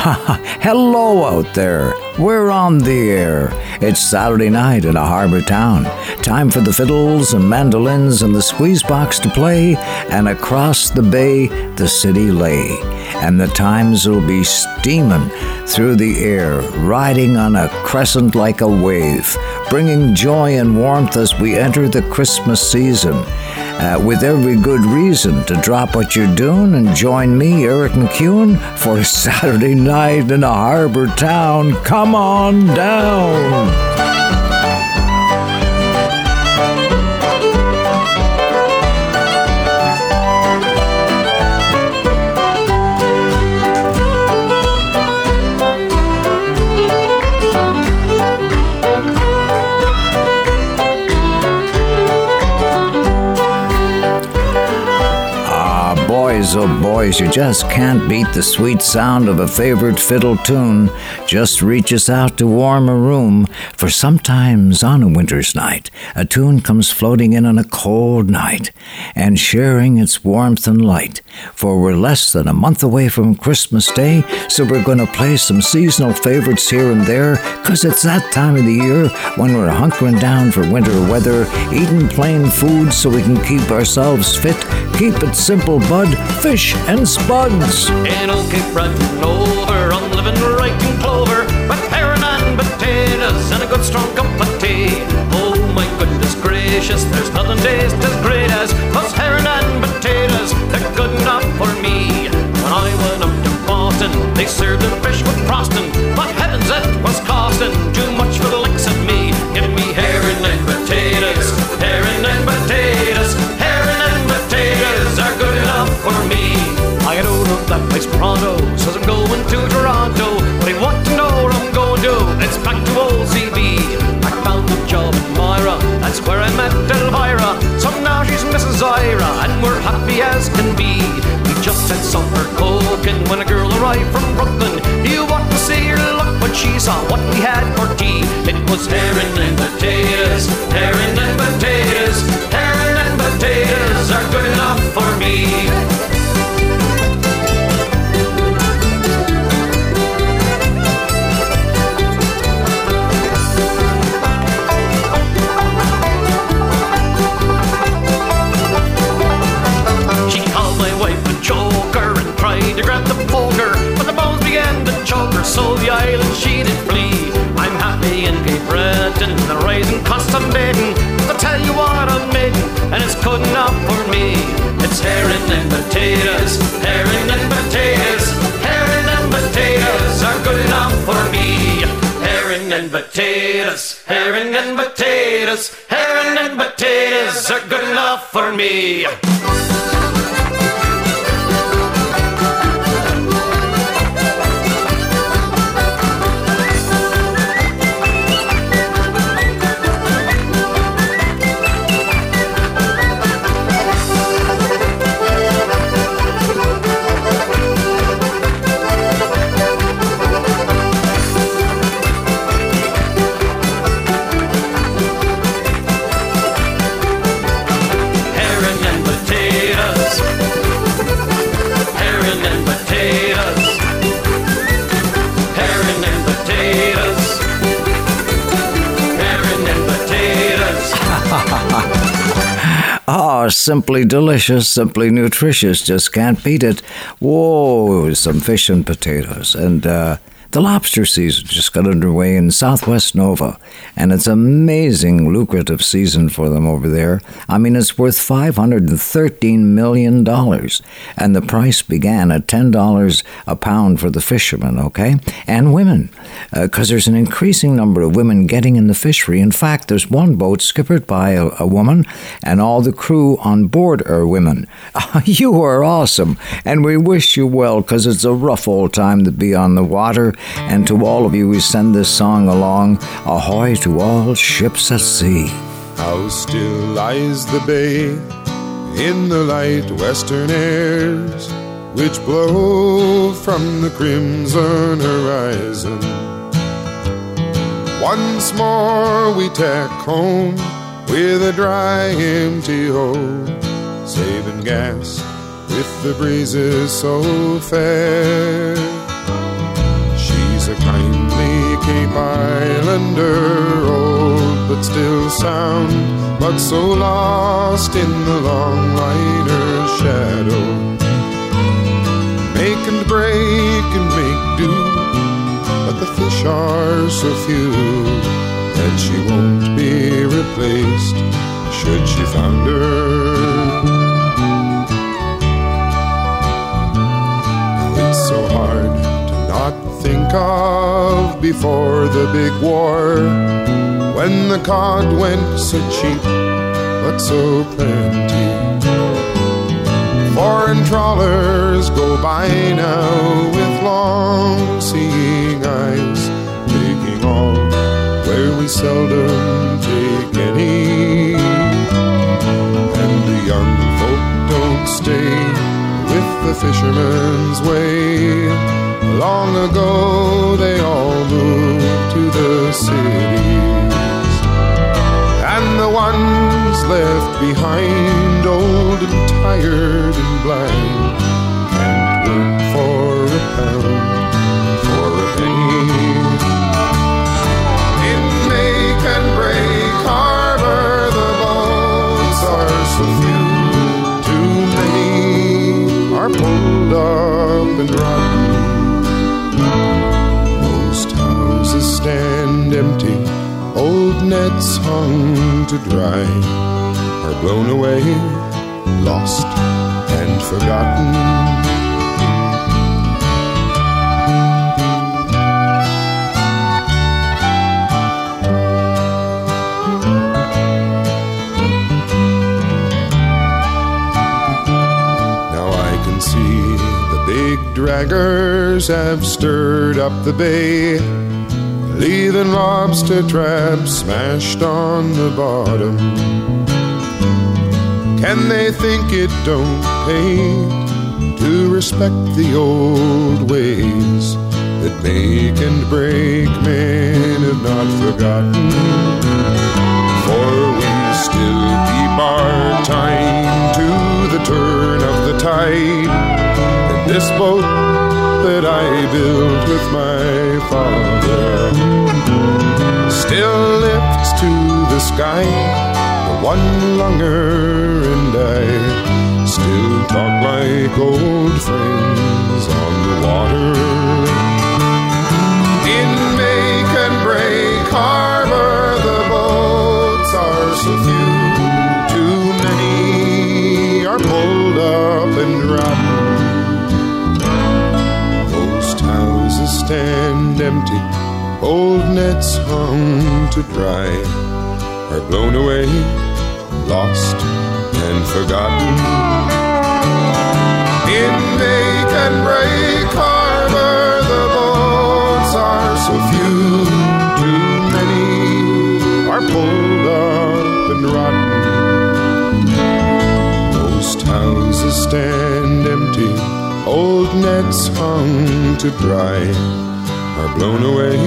Hello out there. We're on the air. It's Saturday night in a harbor town. Time for the fiddles and mandolins and the squeeze box to play, and across the bay the city lay. And the times will be steaming through the air, riding on a crescent like a wave, bringing joy and warmth as we enter the Christmas season. With every good reason to drop what you're doing and join me, Eric MacEwen, for Saturday night in a harbor town. Come on down. Oh boys, you just can't beat the sweet sound of a favorite fiddle tune. Just reach us out to warm a room, for sometimes on a winter's night, a tune comes floating in on a cold night, and sharing its warmth and light. For we're less than a month away from Christmas Day, so we're going to play some seasonal favorites here and there, because it's that time of the year when we're hunkering down for winter weather, eating plain food so we can keep ourselves fit. Keep it simple, bud. Fish and spuds. In old Cape Breton over, I'm living right in clover, with herring and potatoes and a good strong cup of tea. Oh my goodness gracious, there's nothing tastes as great as those herring and potatoes. They're good enough for me. When I went up to Boston, they served the fish with Boston, but heavens it was costing too much for the licks of me. Give me herring and potatoes, herring and potatoes. For me, I don't know that place Toronto, says I'm going to Toronto. But I want to know what I'm going to, it's back to old CB. I found a job in Myra, that's where I met Elvira. So now she's Mrs. Ira, and we're happy as can be. We just had supper cooking when a girl arrived from Brooklyn. You want to see her look, but she saw what we had for tea. It was herring and potatoes, herring and potatoes, herring and potatoes are good enough for me. To grab the poker, but the bones began to choke her, so the island she did flee. I'm happy in Cape Breton, the rising cost of maiden, but I tell you what I'm maiden, and it's good enough for me. It's herring and potatoes, herring and potatoes, herring and potatoes are good enough for me. Herring and potatoes, herring and potatoes, herring and potatoes are good enough for me. Simply delicious, simply nutritious, just can't beat it. Whoa, some fish and potatoes. And the lobster season just got underway in Southwest Nova, and it's an amazing lucrative season for them over there. I mean, it's worth $513 million, and the price began at $10 a pound for the fishermen, okay, and women, because there's an increasing number of women getting in the fishery. In fact, there's one boat skippered by a woman, and all the crew on board are women. You are awesome, and we wish you well, because it's a rough old time to be on the water. And to all of you, we send this song along. Ahoy to all ships at sea. How still lies the bay in the light western airs, which blow from the crimson horizon. Once more we tack home with a dry empty hold, saving gas with the breezes so fair. a kindly Cape Islander, old but still sound, but so lost in the long rider's shadow. Make and break and make do, but the fish are so few that she won't be replaced should she founder. So hard to not think of before the big war, when the cod went so cheap but so plenty. Foreign trawlers go by now with long seeing eyes, taking all where we seldom take any. And the young folk don't stay with the fisherman's way. Long ago they all moved to the cities, and the ones left behind, old and tired and blind, can't work for a pound, for a penny. In make and break harbor the boats are so few, pulled up and rotten. Most houses stand empty, old nets hung to dry are blown away, lost and forgotten. Draggers have stirred up the bay, leaving lobster traps smashed on the bottom. Can they think it don't pay to respect the old ways that make and break men have not forgotten? For we still keep our time to the turn of the tide. This boat that I built with my father still lifts to the sky. The one lunger and I still talk like old friends on the water. In make and break harbor the boats are so few, too many are pulled up and rotten. Stand empty, old nets hung to dry are blown away, lost and forgotten. In make and break harbor the boats are so few, too many are pulled up and rotten. Most houses stand empty, old nets hung to dry are blown away,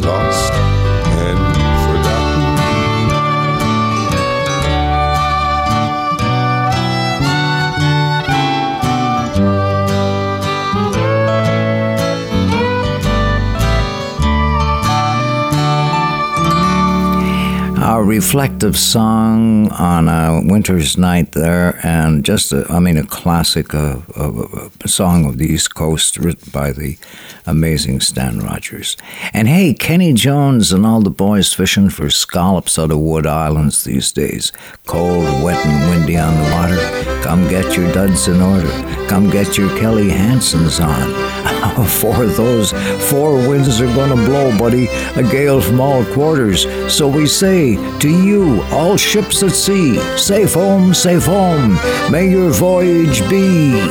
lost and forgotten. A reflective song on a winter's night there, and just, a classic a song of the East Coast written by the amazing Stan Rogers. And hey, Kenny Jones and all the boys fishing for scallops out of Wood Islands these days. Cold, wet, and windy on the water. Come get your duds in order. Come get your Kelly Hansons on. For those four winds are going to blow, buddy, a gale from all quarters. So we say to you, all ships at sea, safe home, safe home. May your voyage be.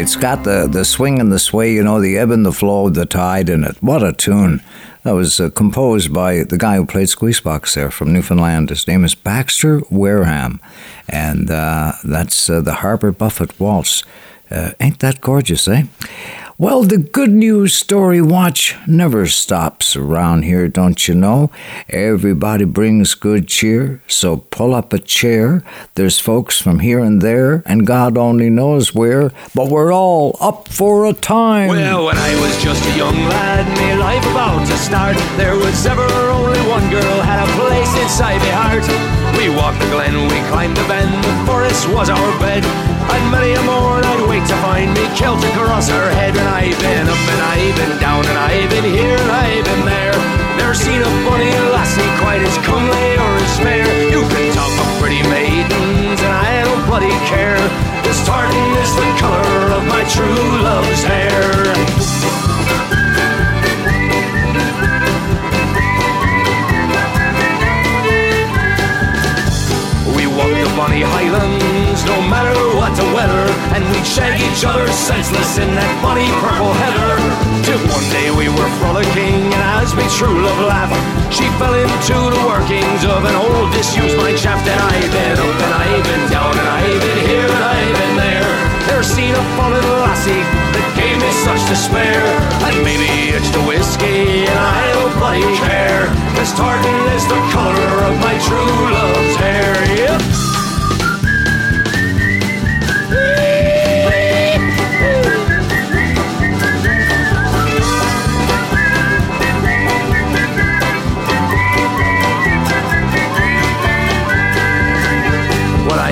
It's got the swing and the sway, you know, the ebb and the flow of the tide in it. What a tune. That was composed by the guy who played Squeezebox there from Newfoundland. His name is Baxter Wareham, and that's the Harper Buffett Waltz. Ain't that gorgeous, eh? Well, the good news story watch never stops around here, don't you know? Everybody brings good cheer, so pull up a chair. There's folks from here and there, and God only knows where, but we're all up for a time. Well, when I was just a young lad, me life about to start, there was ever only one girl had a place inside my heart. We walked the glen, we climbed the bend, the forest was our bed. And many a morn I'd wait to find me kilt across her head. And I've been up and I've been down and I've been here and I've been there. Never seen a funny lassie quite as comely or as fair. You can talk of pretty maidens and I don't bloody care. This tartan is the colour of my true love's hair. Bonnie Highlands, no matter what the weather, and we'd shag each other senseless in that funny purple heather. Till one day we were frolicking, and as we true love laughed, she fell into the workings of an old disused mine shaft. And I've been up and I've been down and I've been here and I've been there. Never seen a fallen lassie that gave me such despair. And maybe it's the whiskey, and I don't bloody care. This tartan is the colour of my true love's hair. Yep.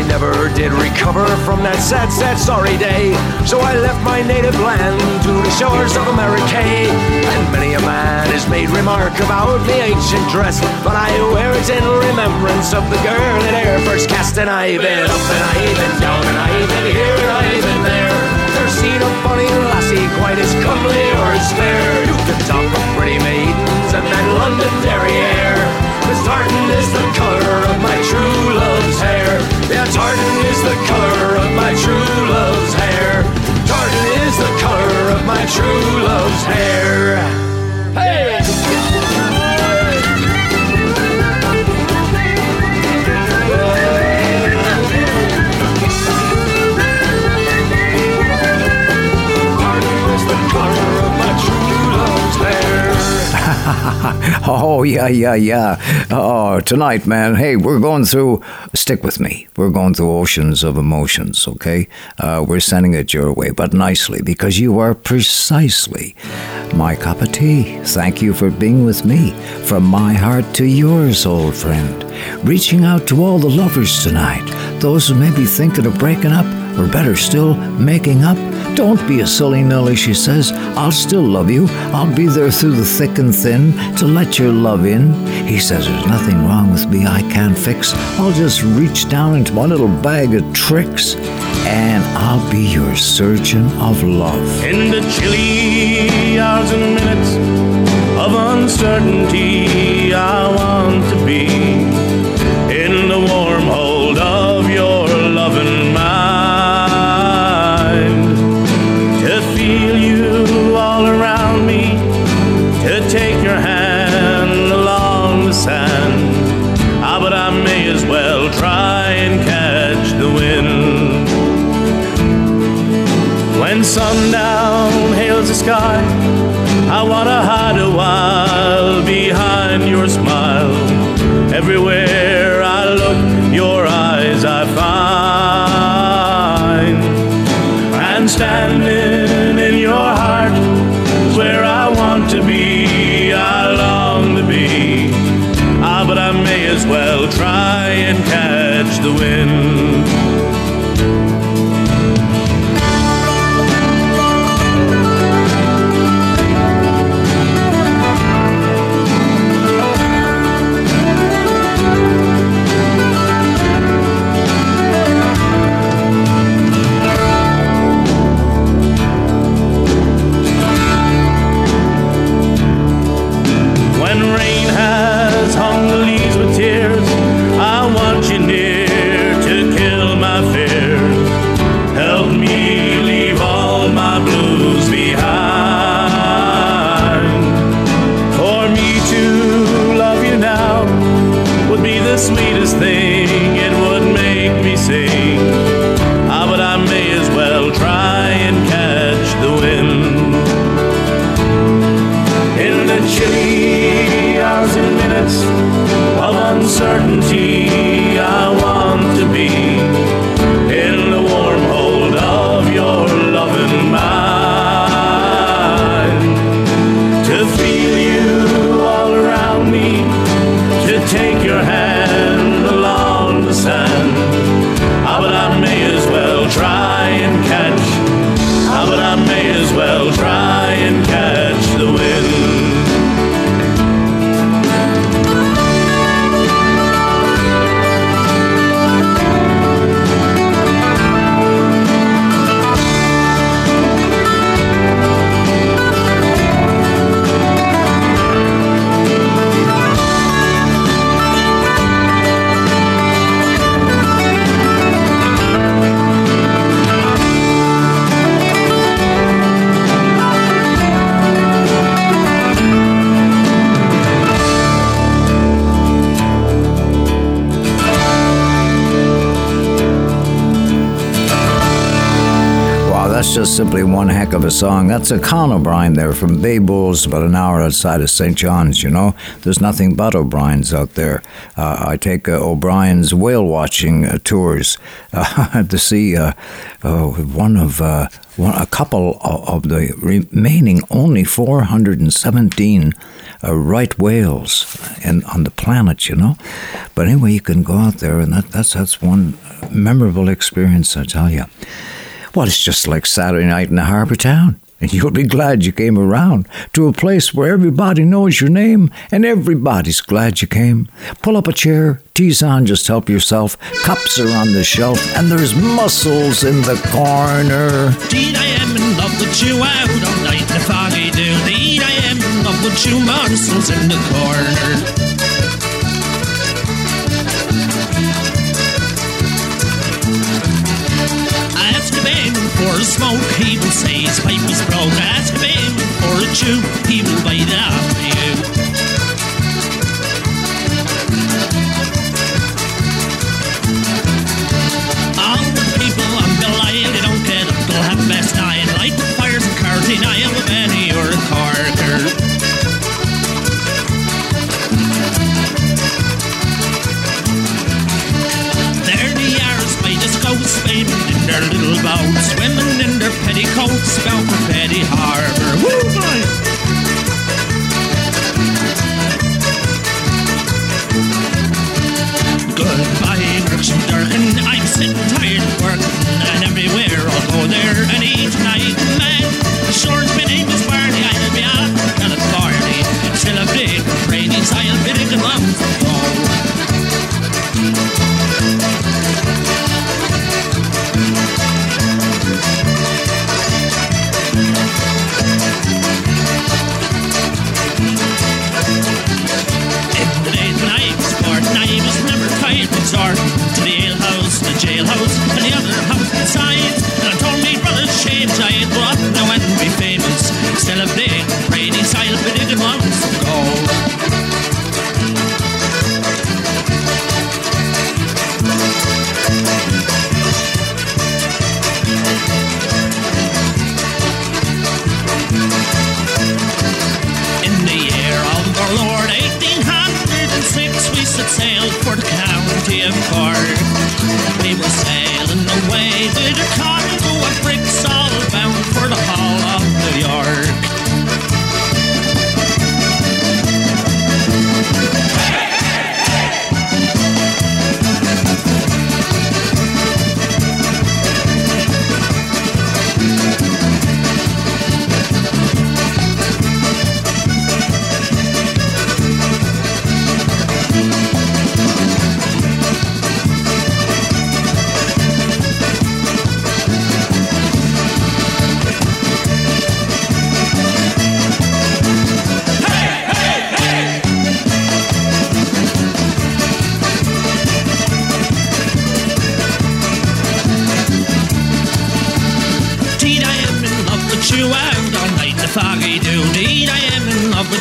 Never did recover from that sad, sad, sorry day. So I left my native land to the shores of America. And many a man has made remark about the ancient dress, but I wear it in remembrance of the girl that I first cast. And I've been up and I've been down and I've been here and I've been there. Never seen a funny lassie quite as comely or as fair. You can talk of pretty maidens and that London derriere. This tartan is the colour of my true love's hair. Yeah, tartan is the colour of my true love's hair. Tartan is the colour of my true love's hair. Hey! Tartan is the colour of my true love's hair. Oh, yeah, yeah, yeah. Oh, tonight, man, hey, we're going through, stick with me, we're going through oceans of emotions, okay? We're sending it your way, but nicely, because you are precisely my cup of tea. Thank you for being with me, from my heart to yours, old friend. Reaching out to all the lovers tonight, those who may be thinking of breaking up, or better still, making up. Don't be a silly Nelly, she says. I'll still love you. I'll be there through the thick and thin to let your love in. He says, there's nothing wrong with me I can't fix. I'll just reach down into my little bag of tricks, and I'll be your surgeon of love. In the chilly hours and minutes of uncertainty, I want to be in the warm hold of your loving mind. Sundown hails the sky. I wanna hide a while behind your smile. Everywhere I look, your eyes I find. And standing in your heart is where I want to be. I long to be. Ah, but I may as well try and catch the wind. just simply one heck of a song. That's a Con O'Brien there from Bay Bulls, about an hour outside of St. John's, you know. There's nothing but O'Briens out there. I take O'Brien's whale watching tours to see a couple of the remaining only 417 right whales on the planet, you know. But anyway, you can go out there, and that's one memorable experience, I tell you. Well, it's just like Saturday night in a harbor town. And you'll be glad you came around to a place where everybody knows your name and everybody's glad you came. Pull up a chair, tea's on, just help yourself. Cups are on the shelf and there's mussels in the corner. Deed I am in love with you out all night in a foggy dew. Deed I am in love with you, mussels in the corner. For a smoke, he will say his pipe is broke. Ask a man for a chew, he will buy that for you. All the people on the line, they don't get up, they'll have the best night. Light the fires and cars, they know a man, you're a corker. Swimming in their little boats, swimming in their petticoats, about the petty harbor. Woo boy! Goodbye, Dirks and Durkin. I'm sick and tired of working, and everywhere I'll go there and eat night man. The shore's my name is Barney. I'll be out on a party until I'm big and rainy, so I'll be in the mountains. To the alehouse, the jailhouse, and the other house inside. And I told me brother's shame giant, but now I'd be famous. Still a big, rainy style, but it wants to go. In the year of our Lord 1806, we set sail for the camp. Apart. We were sailing away to the cargo of bricks, all bound for the Hall of New York. Hey, hey,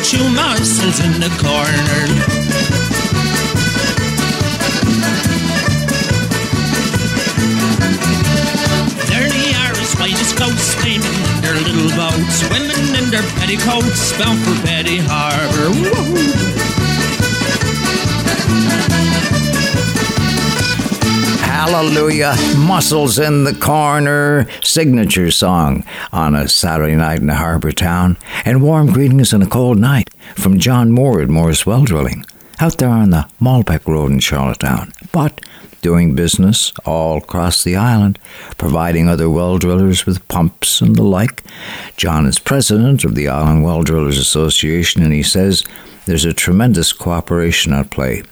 two mussels in the corner. There they are, as white as ghosts, swimming in their little boats, swimming in their petticoats, bound for Petty Harbor. Woo-hoo. Hallelujah, mussels in the corner, signature song on a Saturday night in a harbor town. And warm greetings on a cold night from John Moore at Moore's Well Drilling, out there on the Malbec Road in Charlottetown, but doing business all across the island, providing other well drillers with pumps and the like. John is president of the Island Well Drillers Association, and he says there's a tremendous cooperation at play.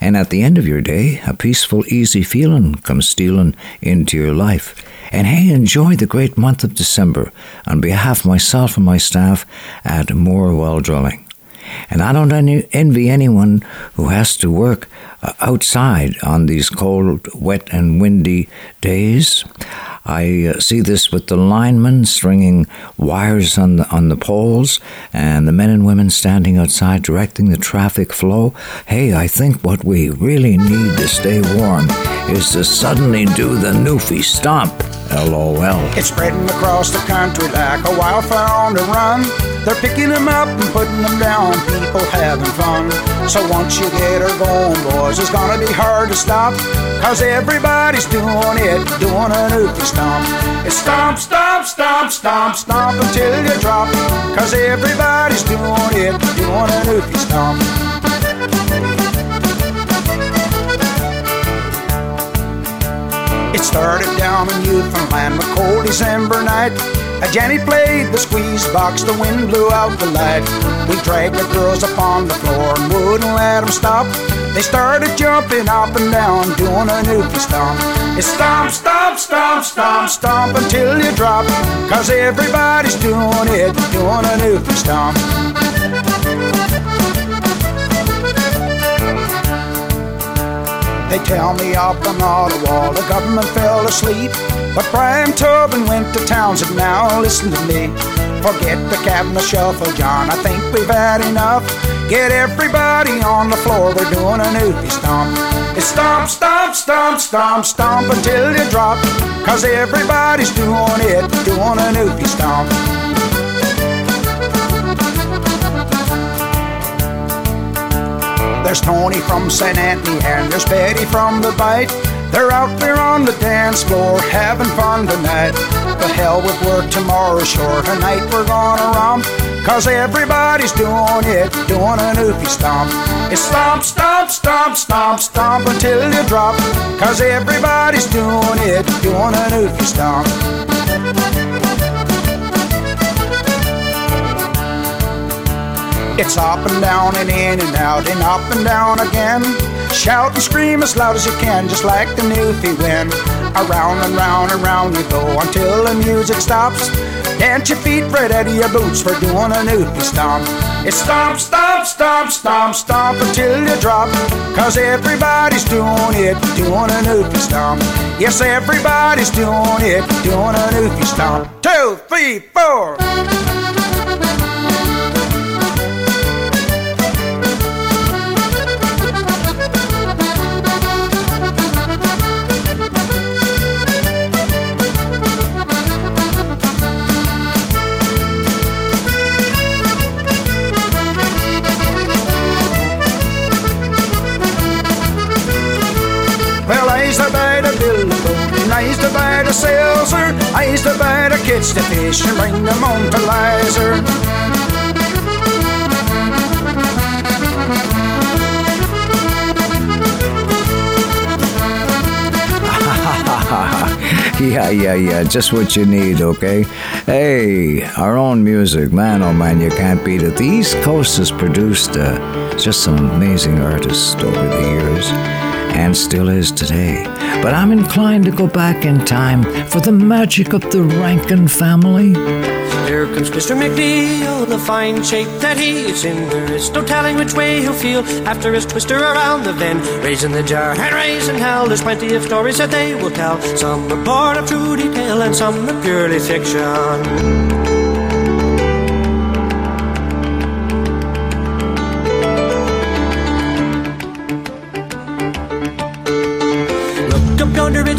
And at the end of your day, a peaceful, easy feeling comes stealing into your life. And hey, enjoy the great month of December on behalf of myself and my staff at Moore's Well Drilling. And I don't envy anyone who has to work outside on these cold, wet, and windy days. I see this with the linemen stringing wires on the poles and the men and women standing outside directing the traffic flow. Hey, I think what we really need to stay warm is to suddenly do the Newfie stomp. LOL. It's spreading across the country like a wildfire on the run. They're picking them up and putting them down. People having fun. So once you get her going, boys, it's gonna be hard to stop. Cause everybody's doing it, doing a Newfie stomp. It's stomp, stomp, stomp, stomp, stomp until you drop. Cause everybody's doing it, doing a Newfie stomp. It started down in Newfoundland, a cold December night. A Jenny played the squeeze box, the wind blew out the light. We dragged the girls upon the floor and wouldn't let them stop. They started jumping up and down, doing a Newfie stomp. It's stomp, stomp, stomp, stomp, stomp until you drop. Cause everybody's doing it, doing a Newfie stomp. They tell me up on Ottawa the government fell asleep, but Brian Turbin went to Townsend. Now listen to me. Forget the cabinet shuffle, John, I think we've had enough. Get everybody on the floor, we're doing a Newfie stomp. It's stomp, stomp, stomp, stomp, stomp until you drop. Cause everybody's doing it, doing a Newfie stomp. There's Tony from St. Anthony and there's Betty from the Bight. They're out there on the dance floor having fun tonight. The hell with work, tomorrow's sure, tonight we're gonna romp. Cause everybody's doing it, doing a Newfie stomp. It's stomp, stomp, stomp, stomp, stomp until you drop. Cause everybody's doing it, doing a Newfie stomp. It's up and down and in and out and up and down again. Shout and scream as loud as you can, just like the Newfie wind. Around and round and round you go until the music stops. Dance your feet right out of your boots, we're doing a Newfie stomp. It's stomp, stomp, stomp, stomp, stomp until you drop. Cause everybody's doing it, doing a Newfie stomp. Yes, everybody's doing it, doing a Newfie stomp. 2, 3, 4. I used to buy the sails, sir. I used to buy the kids to fish and bring them home to Lizer. Yeah, just what you need, okay? Hey, our own music, man, oh man, you can't beat it. The East Coast has produced just some amazing artists over the years. And still is today. But I'm inclined to go back in time for the magic of the Rankin family. Here comes Mr. McNeil, the fine shape that he is in. There is no telling which way he'll feel after his twister around the bend. Raising the jar and raising hell, there's plenty of stories that they will tell. Some are born of true detail and some are purely fiction.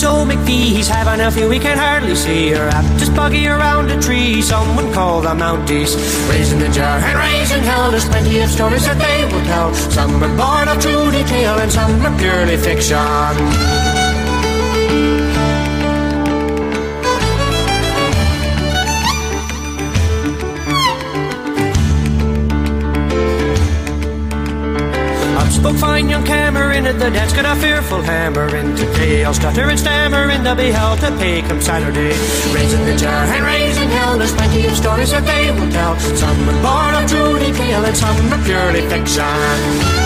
Old McPhee, he's having a few we can hardly see. Or up just buggy around a tree, someone called the Mounties. Raising the jar and raising hell, there's plenty of stories that they will tell. Some are born of true detail and some are purely fiction. Spoke fine young Cameron at the dance, got a fearful hammer. And today I'll stutter and stammer, and I'll be held to pay come Saturday. Raising the jar and raising hell, there's plenty of stories that they will tell. Some are born of true detail and some are purely fiction.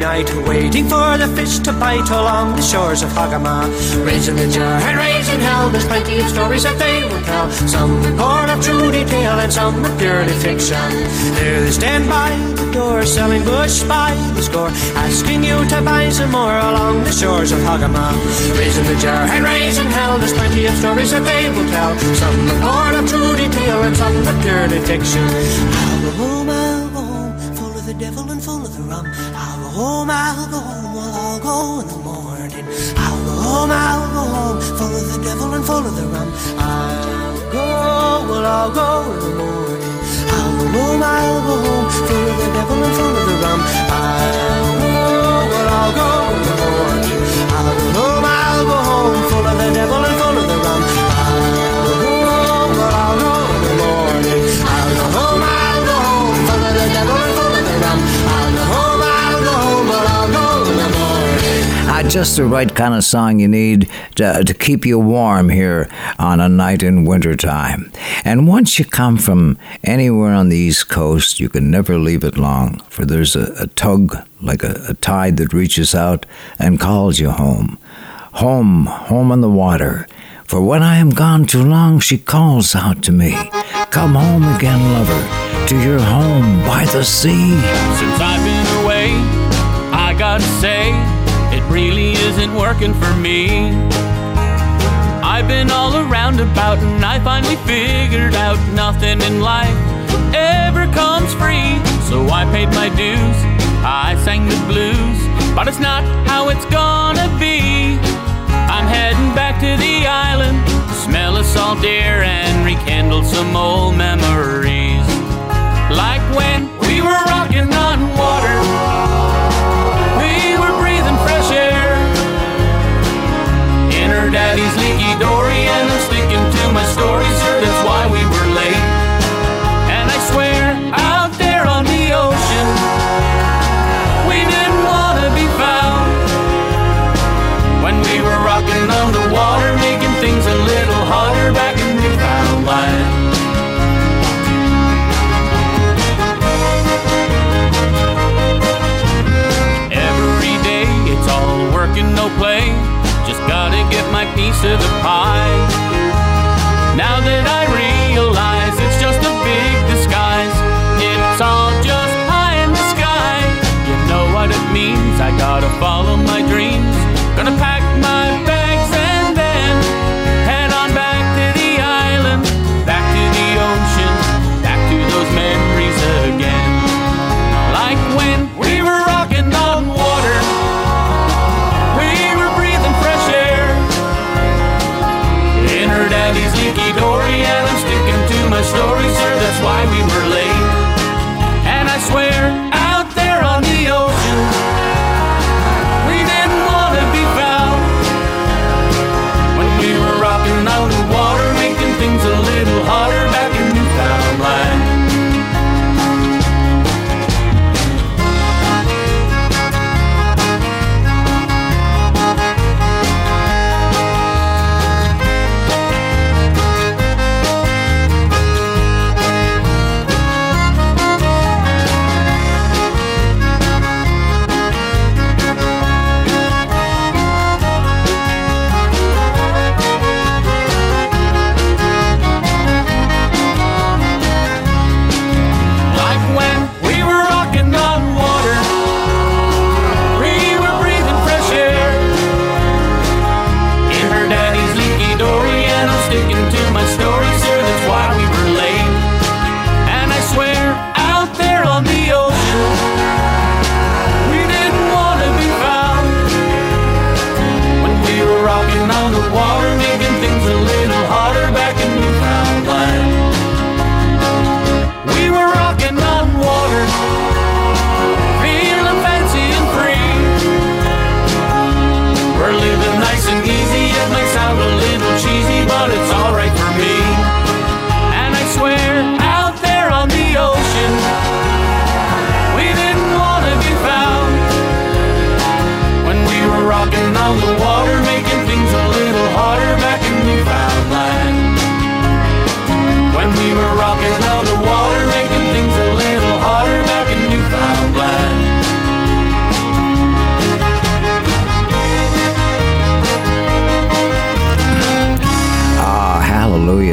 night, waiting for the fish to bite along the shores of Hogama. Raising the jar and raising hell, there's plenty of stories that they will tell. Some born of true detail and some of purely fiction. There they stand by the door, selling bush by the score, asking you to buy some more along the shores of Hogama. Raising the jar and raising hell, there's plenty of stories that they will tell. Some born of true detail and some of purely fiction. The devil and full of the rum. I'll go home, we'll all go in the morning. I'll go home, full of the devil and full of the rum. I'll go, we'll all go in the morning. I'll go home, full of the devil and full of the rum. I'll go, we'll all go in the morning. I'll go home, full of the devil and full of the rum. I'll go, we'll all go in the morning. I'll go home, full of the devil and full of the rum. Just the right kind of song you need to keep you warm here on a night in wintertime. And once you come from anywhere on the East Coast, you can never leave it long, for there's a tug, like a tide that reaches out and calls you home. Home, home on the water. For when I am gone too long, she calls out to me. Come home again, lover, to your home by the sea. Since I've been away, I gotta say, it really isn't working for me. I've been all around about and I finally figured out nothing in life ever comes free. So I paid my dues, I sang the blues, but it's not how it's gonna be. I'm heading back to the island, smell a salt deer and rekindle some old memories, like when we were rocking on water. Daddy's leaky dory, and I'm sticking to my story, sir, that's why we were late. And I swear, out there on the ocean, we didn't want to be found. When we were rocking on the water, making things a little hotter back in Newfoundland. Every day, it's all work and no play. Just gotta get my piece of the pie. Now that I realize it's just a big disguise, it's all just pie in the sky. You know what it means, I gotta follow my dreams. Gonna pack my bags and then head on back to the island, back to the ocean, back to those memories again. Like when we were rocking on water, Daddy's leaky dory, and I'm sticking to my story, sir, that's why we were late. And I swear, out there on the ocean, we didn't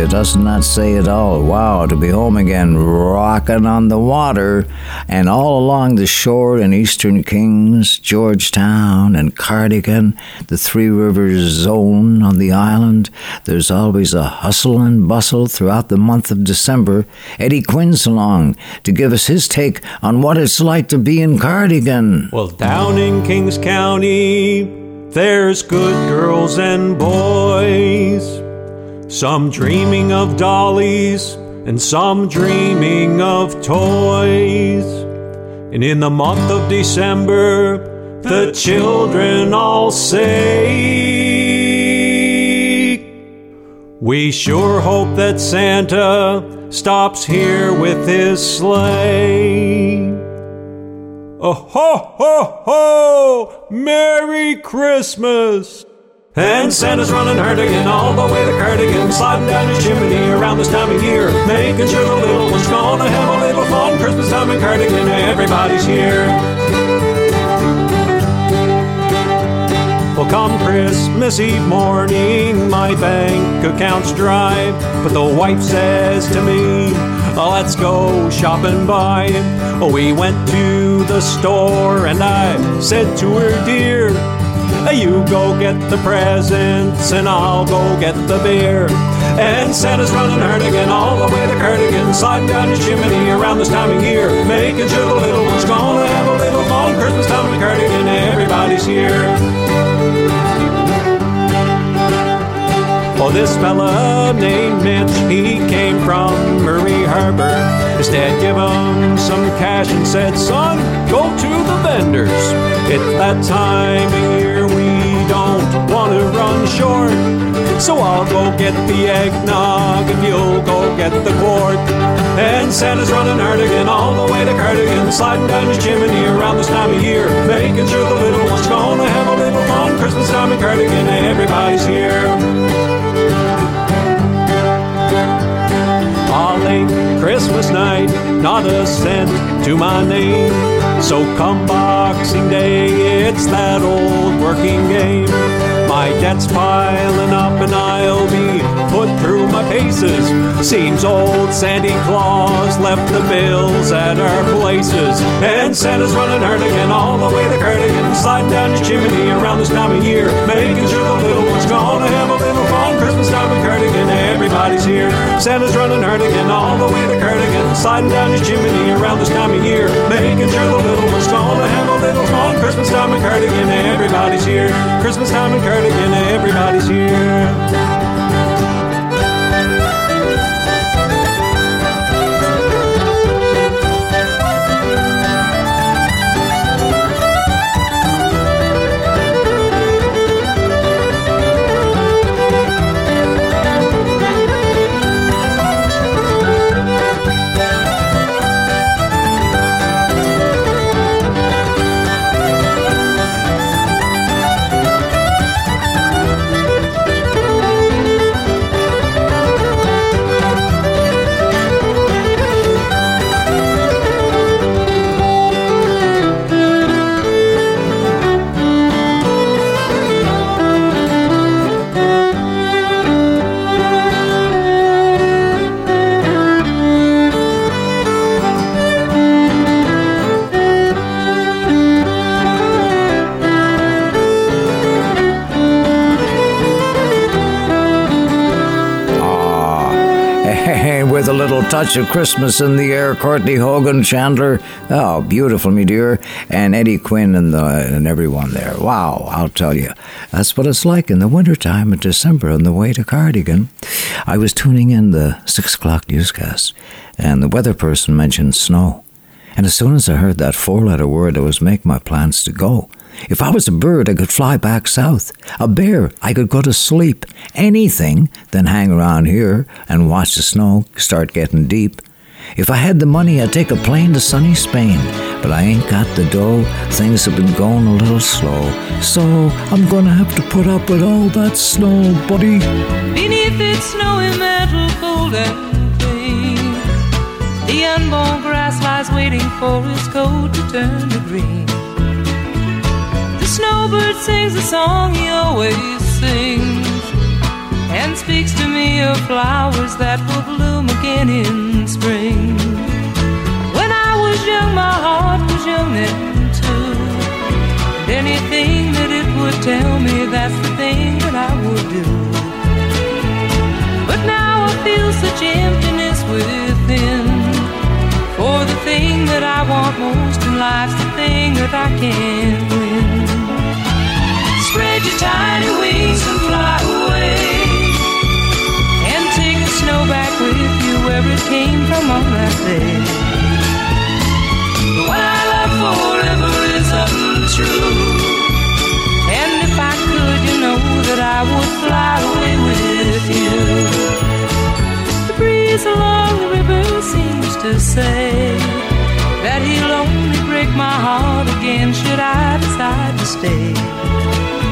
It does not say at all, wow, to be home again, rocking on the water. And all along the shore in Eastern Kings, Georgetown, and Cardigan, the Three Rivers zone on the island, there's always a hustle and bustle throughout the month of December. Eddie Quinn's along to give us his take on what it's like to be in Cardigan. Well, down in Kings County, there's good girls and boys, some dreaming of dollies and some dreaming of toys. And in the month of December, the children all say, we sure hope that Santa stops here with his sleigh. Oh, ho, ho, ho! Merry Christmas! And Santa's running Hardigan all the way to Cardigan, sliding down his chimney around this time of year, making sure the little one's gonna have a little fun. Christmas time in Cardigan, everybody's here. Well, come Christmas Eve morning, my bank account's dry, but the wife says to me, let's go shop and buy. We went to the store and I said to her, dear, you go get the presents and I'll go get the beer. And Santa's running Hardigan all the way to Cardigan, sliding down his chimney around this time of year, making sure the little one's gonna have a little fun. Christmas time in Cardigan, everybody's here. Oh, this fella named Mitch, he came from Murray Harbor. His dad gave him some cash and said, son, go to the vendors. It's that time of year, we don't want to run short. So I'll go get the eggnog and you'll go get the quart. And Santa's running Hardigan all the way to Cardigan, sliding down his chimney around this time of year, making sure the little one's gonna have a little fun. Christmas time in Cardigan, everybody's here. On late Christmas night, not a cent to my name. So come Boxing Day, it's that old working game. My debt's piling up and I'll be put through my paces. Seems old Santa Claus left the bills at our places. And Santa's running Hardigan all the way to Cardigan, sliding down the chimney around this time of year, making sure the little one's gonna have a little fun. Christmas time in Cardigan, everybody's here. Santa's running Hardigan all the way to Cardigan, sliding down his chimney around this time of year, making sure the little one's gonna have a little fun. Christmas time in Cardigan, everybody's here. Christmas time in Cardigan, everybody's here. With a little touch of Christmas in the air, Courtney Hogan, Chandler, oh, beautiful, me dear, and Eddie Quinn and everyone there. Wow, I'll tell you. That's what it's like in the wintertime in December on the way to Cardigan. I was tuning in the 6 o'clock newscast, and the weather person mentioned snow. And as soon as I heard that 4-letter word, I was making my plans to go. If I was a bird, I could fly back south. A bear, I could go to sleep. Anything than hang around here and watch the snow start getting deep. If I had the money, I'd take a plane to sunny Spain. But I ain't got the dough. Things have been going a little slow. So I'm gonna have to put up with all that snow, buddy. Beneath its snowy mantle, cold and clean, the unborn grass lies waiting for its coat to turn to green. The snowbird sings a song he always sings, and speaks to me of flowers that will bloom again in spring. When I was young, my heart was young then too. Anything that it would tell me, that's the thing that I would do. But now I feel such emptiness within, for the thing that I want most in life's the thing that I can't win. Spread your tiny wings and fly away, and take the snow back with you where it came from on that day. What I love forever is untrue, and if I could, you know that I would fly away with you. The breeze along the river seems to say that he'll only break my heart again should I decide to stay.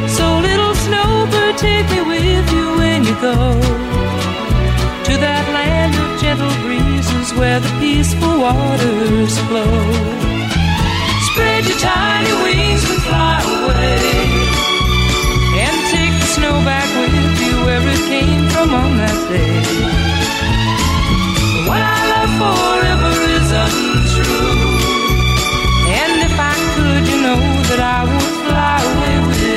So little snowbird, take me with you when you go to that land of gentle breezes where the peaceful waters flow. Spread your tiny wings and fly away, and take the snow back with you where it came from on that day. What I love forever is untrue, and if I could, you know that I would fly away with you.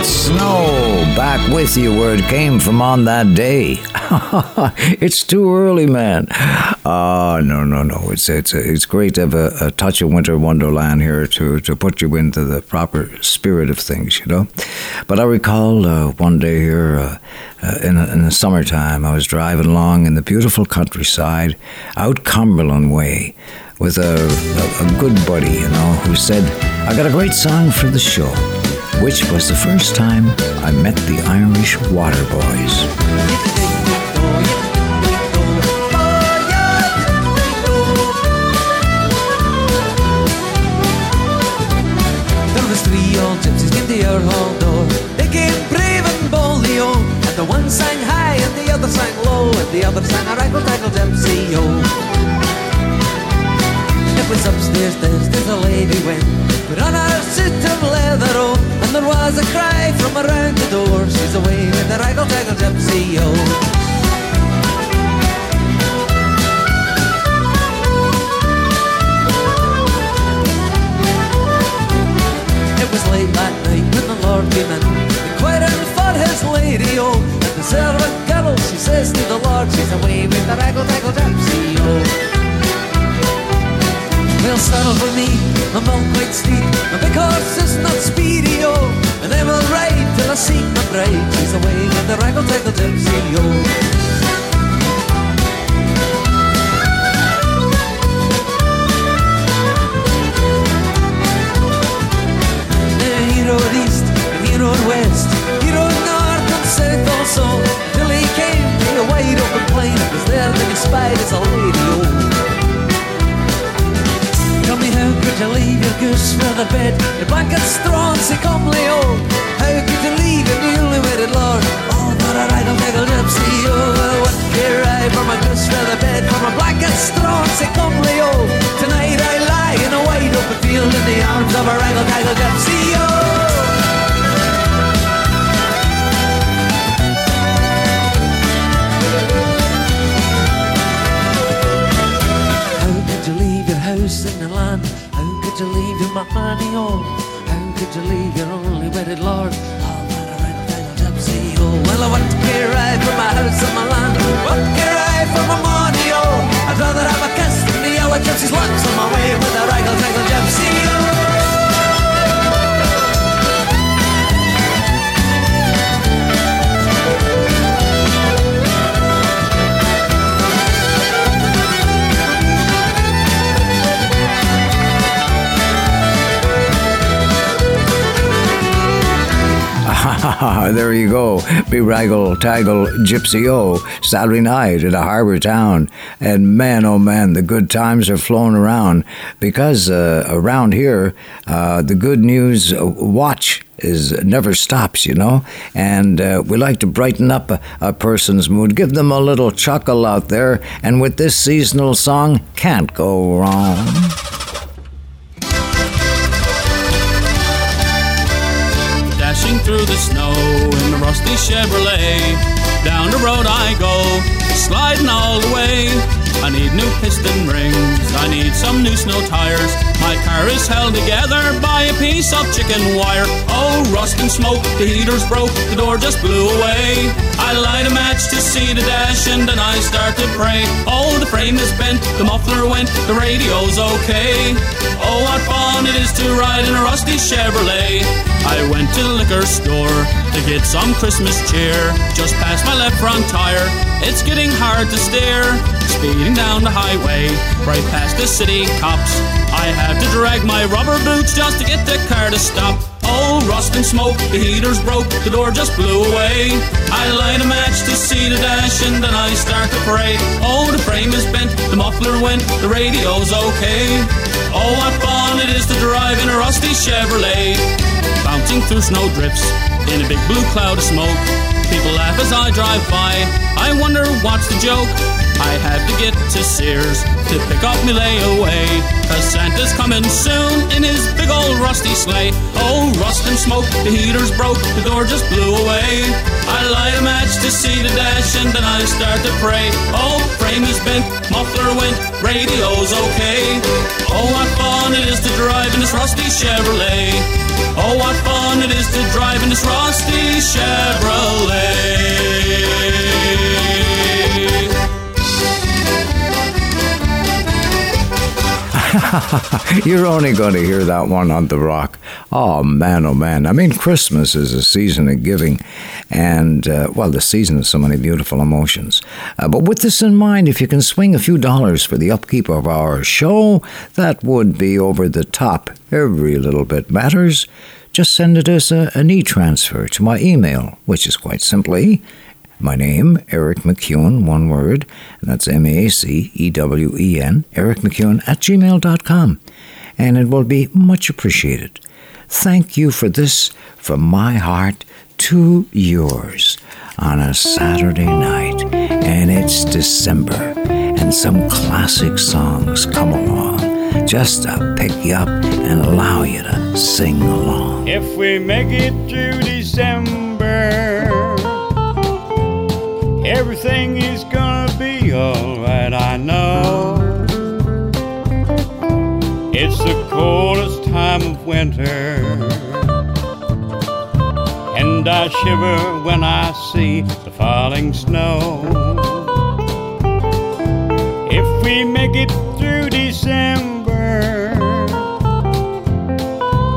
Snow back with you where it came from on that day. It's too early, man. No. It's great to have a touch of winter wonderland here to put you into the proper spirit of things, you know. But I recall one day here in the summertime, I was driving along in the beautiful countryside out Cumberland way with a good buddy, you know, who said, "I got a great song for the show," which was the first time I met the Irish Water Boys. There was three old gypsies came to our hall door. They came brave and bold, they all. And the one sang high and the other sang low, and the other sang a raggle-taggle gypsy-o. It was upstairs, downstairs the lady went, put on her suit of leather, oh, and there was a cry from around the door, "She's away with the raggle-taggle gypsy, oh." It was late that night when the Lord came in, inquiring for his lady, oh, and the servant girl, she says to the Lord, "She's away with the raggle-taggle gypsy, oh." Well, saddle for me, my milk white steed, my big horse is not speedy, oh, and I will ride till I seek my bride. She's away with the raggle-taggle gypsy, oh. Now he rode east and he rode west, he rode north and south also, till he came to a wide open plain. It was there that he spied as a lady, oh. Tell me, how could you leave your goose for the bed? Your blanket's drawn so comely, oh. How could you leave your newly wedded lord? Oh, for a raggle-taggle gypsy, oh. What care I for my goose for the bed? For my blanket's drawn so comely, oh. Tonight I lie in a wide open field in the arms of a raggle-taggle gypsy, oh. In the land, how could you leave your money all? How could you leave your only wedded lord? Oh, what a raggle-taggle gypsy, oh. Well, what care I for my house and my land? What care I for my money, oh? I'd rather have a kiss than the yellow gypsy's lips on my way with a raggle-taggle gypsy, oh. There you go, be raggle-taggle gypsy-o, Saturday night at a harbour town. And man, oh man, the good times are flowing around, because around here, the good news watch never stops, you know. And we like to brighten up a person's mood, give them a little chuckle out there. And with this seasonal song, can't go wrong. Dashing through the snow in a rusty Chevrolet, down the road I go, sliding all the way. I need new piston rings, I need some new snow tires. My car is held together by a piece of chicken wire. Oh, rust and smoke, the heater's broke, the door just blew away. I light a match to see the dash and then I start to pray. Oh, the frame is bent, the muffler went, the radio's okay. Oh, what fun it is to ride in a rusty Chevrolet. I went to the liquor store to get some Christmas cheer. Just past my left front tire, it's getting hard to steer. Speeding down the highway, right past the city cops, I have to drag my rubber boots just to get the car to stop. Oh, rust and smoke, the heater's broke, the door just blew away. I light a match to see the dash and then I start to pray. Oh, the frame is bent, the muffler went, the radio's okay. Oh, what fun it is to drive in a rusty Chevrolet. Bouncing through snowdrifts in a big blue cloud of smoke. People laugh as I drive by, I wonder what's the joke. I have to get to Sears to pick up my layaway, 'cause Santa's coming soon in his big old rusty sleigh. Oh, rust and smoke, the heater's broke, the door just blew away. I light a match to see the dash and then I start to pray. Oh, frame is bent, muffler went, radio's okay. Oh, what fun it is to drive in this rusty Chevrolet. Oh, what fun it is to drive in this rusty Chevrolet. You're only going to hear that one on the rock. Oh, man, oh, man. I mean, Christmas is a season of giving and, well, the season of so many beautiful emotions. But with this in mind, if you can swing a few dollars for the upkeep of our show, that would be over the top. Every little bit matters. Just send it as an e-transfer to my email, which is quite simply my name, Eric MacEwen, one word, and that's M-A-C-E-W-E-N, ericmacEwen@gmail.com, and it will be much appreciated. Thank you for this, from my heart to yours, on a Saturday night, and it's December, and some classic songs come along, just to pick you up and allow you to sing along. If we make it through December, everything is gonna be alright, I know. It's the coldest time of winter, and I shiver when I see the falling snow. If we make it through December,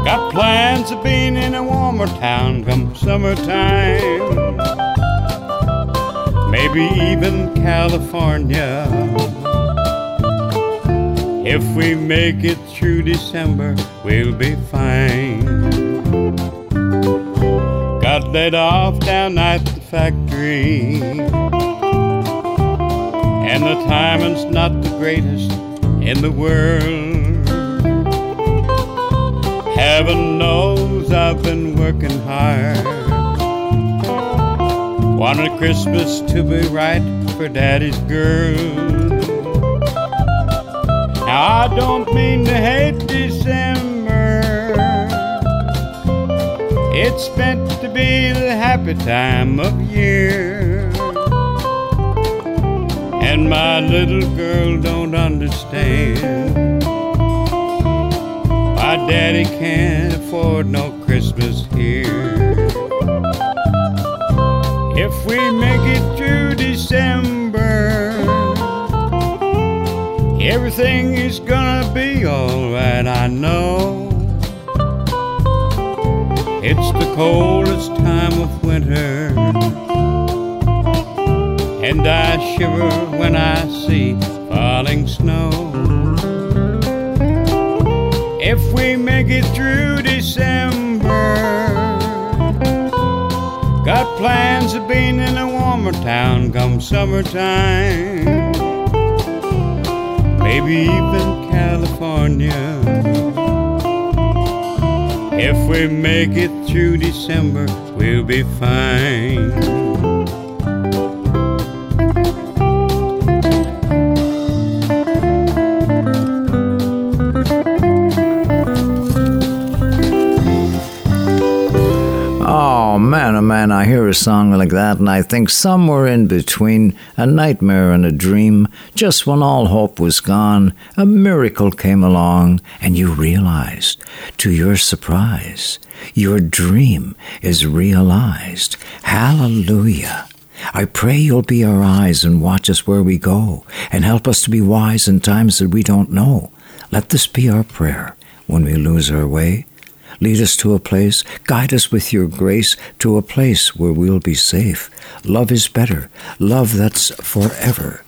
got plans of being in a warmer town come summertime. Maybe even California. If we make it through December, we'll be fine. Got laid off down at the factory, and the timing's not the greatest in the world. Heaven knows I've been working hard. Wanted Christmas to be right for Daddy's girl. Now I don't mean to hate December. It's meant to be the happy time of year. And my little girl don't understand why Daddy can't afford no Christmas here. If we make it through December, everything is gonna be alright, I know. It's the coldest time of winter, and I shiver when I see falling snow. If we make it through December, got plans of being in a warmer town come summertime. Maybe even California. If we make it through December, we'll be fine. Oh man, I hear a song like that and I think somewhere in between, a nightmare and a dream, just when all hope was gone, a miracle came along and you realized, to your surprise, your dream is realized. Hallelujah. I pray you'll be our eyes and watch us where we go and help us to be wise in times that we don't know. Let this be our prayer when we lose our way. Lead us to a place, guide us with your grace to a place where we'll be safe. Love is better, love that's forever.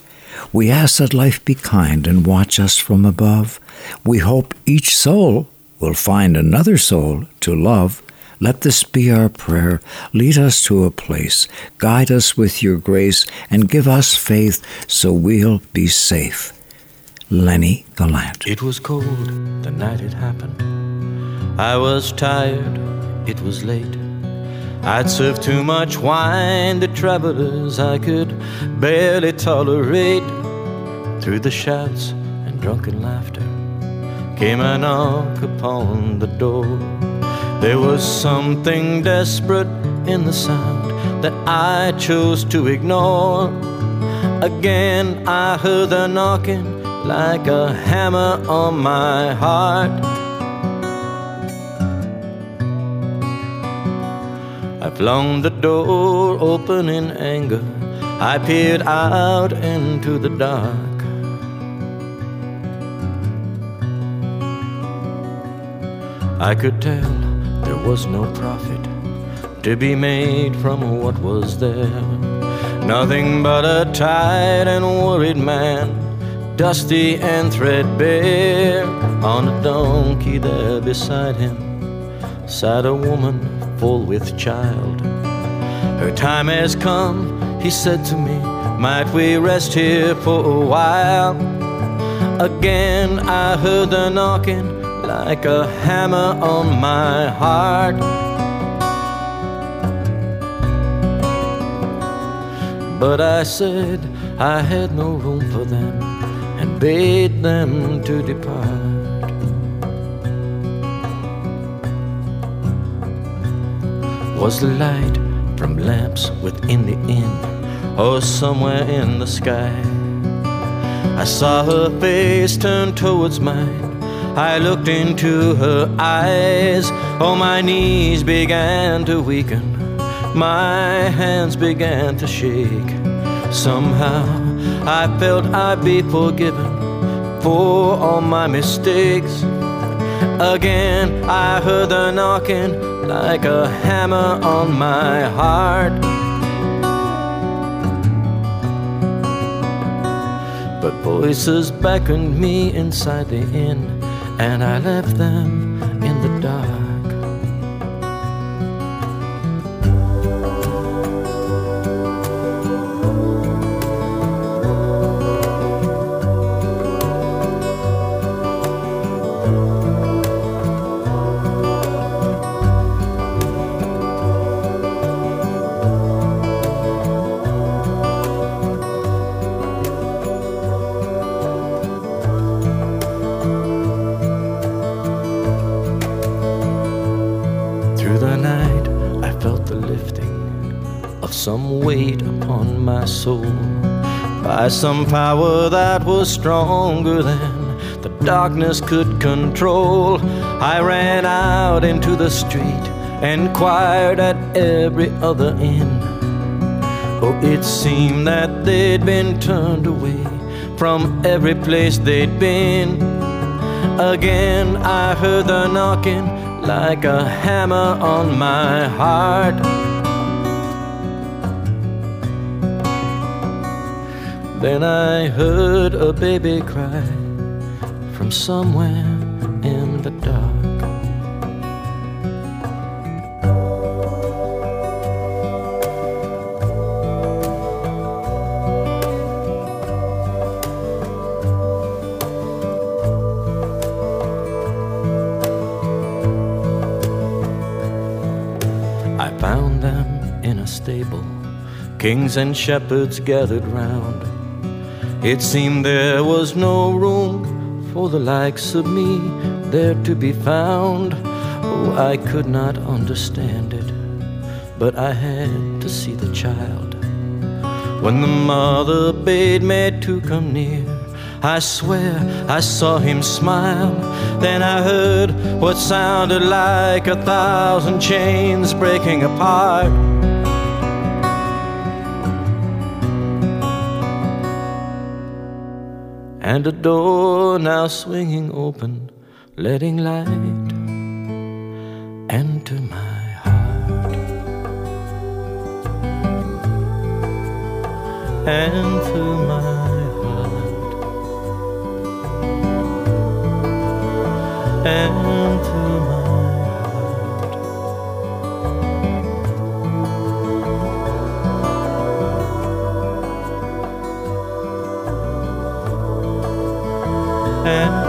We ask that life be kind and watch us from above. We hope each soul will find another soul to love. Let this be our prayer. Lead us to a place, guide us with your grace, and give us faith so we'll be safe. Lenny Gallant. It was cold the night it happened. I was tired, it was late. I'd served too much wine to travelers I could barely tolerate. Through the shouts and drunken laughter came a knock upon the door. There was something desperate in the sound that I chose to ignore. Again I heard the knocking like a hammer on my heart. I flung the door open in anger. I peered out into the dark. I could tell there was no profit to be made from what was there. Nothing but a tired and worried man, dusty and threadbare. On a donkey there beside him sat a woman full with child. Her time has come, he said to me, might we rest here for a while? Again I heard the knocking like a hammer on my heart. But I said I had no room for them and bade them to depart. Was the light from lamps within the inn or somewhere in the sky? I saw her face turn towards mine. I looked into her eyes. Oh, my knees began to weaken. My hands began to shake. Somehow I felt I'd be forgiven for all my mistakes. Again I heard the knocking like a hammer on my heart. But voices beckoned me inside the inn, and I left them in the soul. By some power that was stronger than the darkness could control, I ran out into the street, inquired at every other inn. Oh, it seemed that they'd been turned away from every place they'd been. Again I heard the knocking like a hammer on my heart. Then I heard a baby cry from somewhere in the dark. stable, kings and shepherds gathered round. It seemed there was no room for the likes of me there to be found. Oh, I could not understand it, but I had to see the child. When the mother bade me to come near, I swear I saw him smile. Then I heard what sounded like 1,000 chains breaking apart. And a door now swinging open, letting light enter my heart. Enter my heart. Enter my heart. Enter.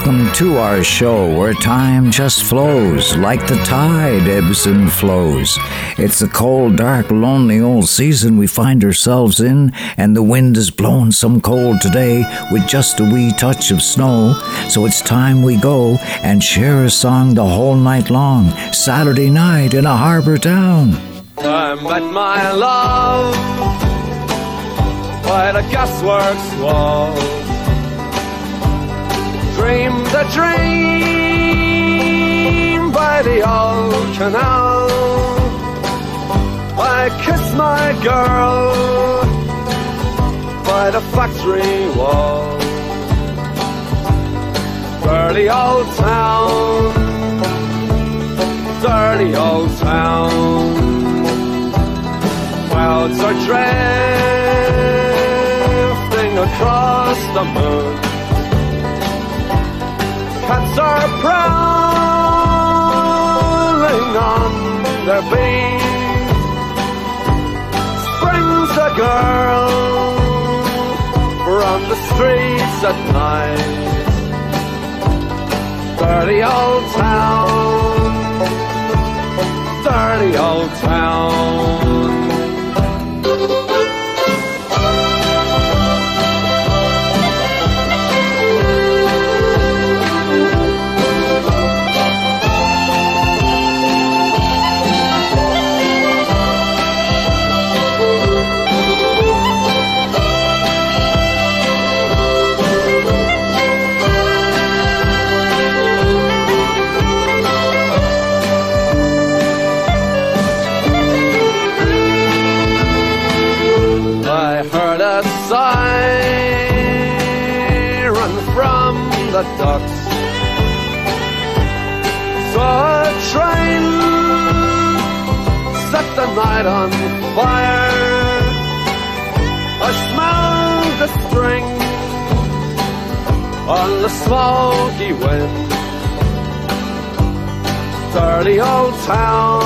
Welcome to our show where time just flows like the tide ebbs and flows. It's the cold, dark, lonely old season we find ourselves in, and the wind has blown some cold today with just a wee touch of snow. So it's time we go and share a song the whole night long, Saturday night in a harbor town. I met my love by the gasworks wall. Dreamed the dream by the old canal. I kissed my girl by the factory wall. Dirty old town, dirty old town. Clouds are drifting across the moon. Cats are prowling on their beat. Springs a girl from the streets at night. Dirty old town, dirty old town. Ducks. So a train set the night on fire. I smelled the spring on the smoky wind. Dirty old town,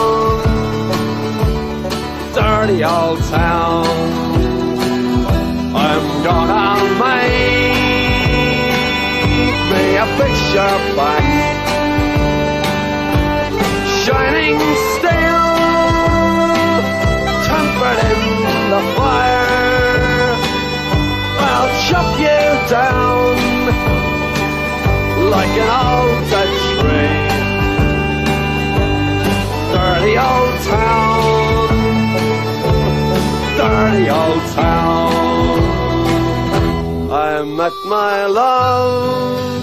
dirty old town. I'm gonna make a picture back, shining steel, tempered in the fire. I'll chop you down like an old dead tree. Dirty old town, dirty old town. I'm met my love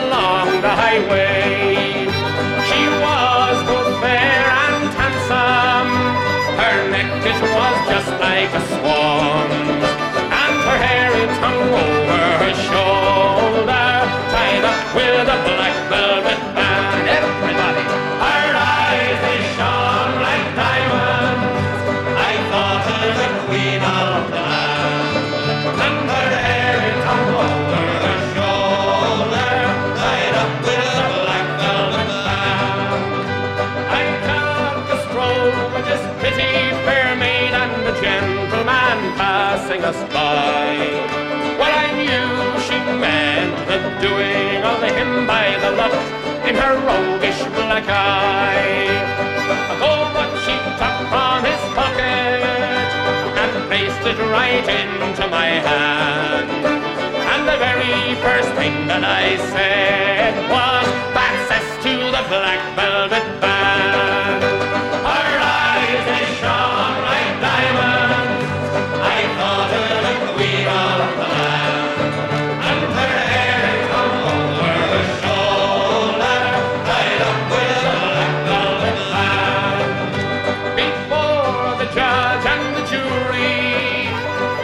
along the highway. She was both fair and handsome, her necklace was just like a swan, and her hair it hung over her shoulder, tied up with a black velvet band. Everybody, her eyes they shone like diamonds, I thought her the queen of the land, and her hair it hung over her shoulder. Passing us by, well, I knew she meant the doing of him by the look in her roguish black eye. Oh, but she took from his pocket and placed it right into my hand, and the very first thing that I said was, "Access to the black velvet band." Her eyes they shone like diamonds. I thought her the queen of the land, and her hair hung over her shoulder, tied up with a black velvet band. Before the judge and the jury,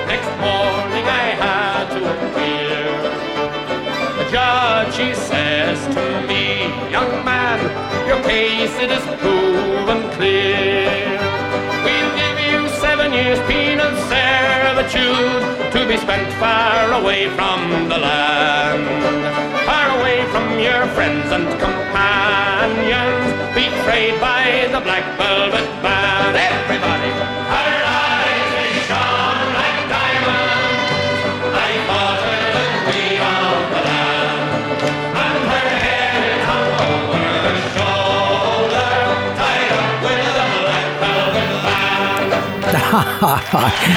next morning I had to appear. The judge, she says to me, "Young man, your case it is proven clear. We'll give you 7 years penal servitude to be spent far away from the land, far away from your friends and companions, betrayed by the black velvet band." Everybody, her eyes they shone like diamonds, I thought her the queen of the land, and her hair it hung over her shoulder, tied up with a black velvet band.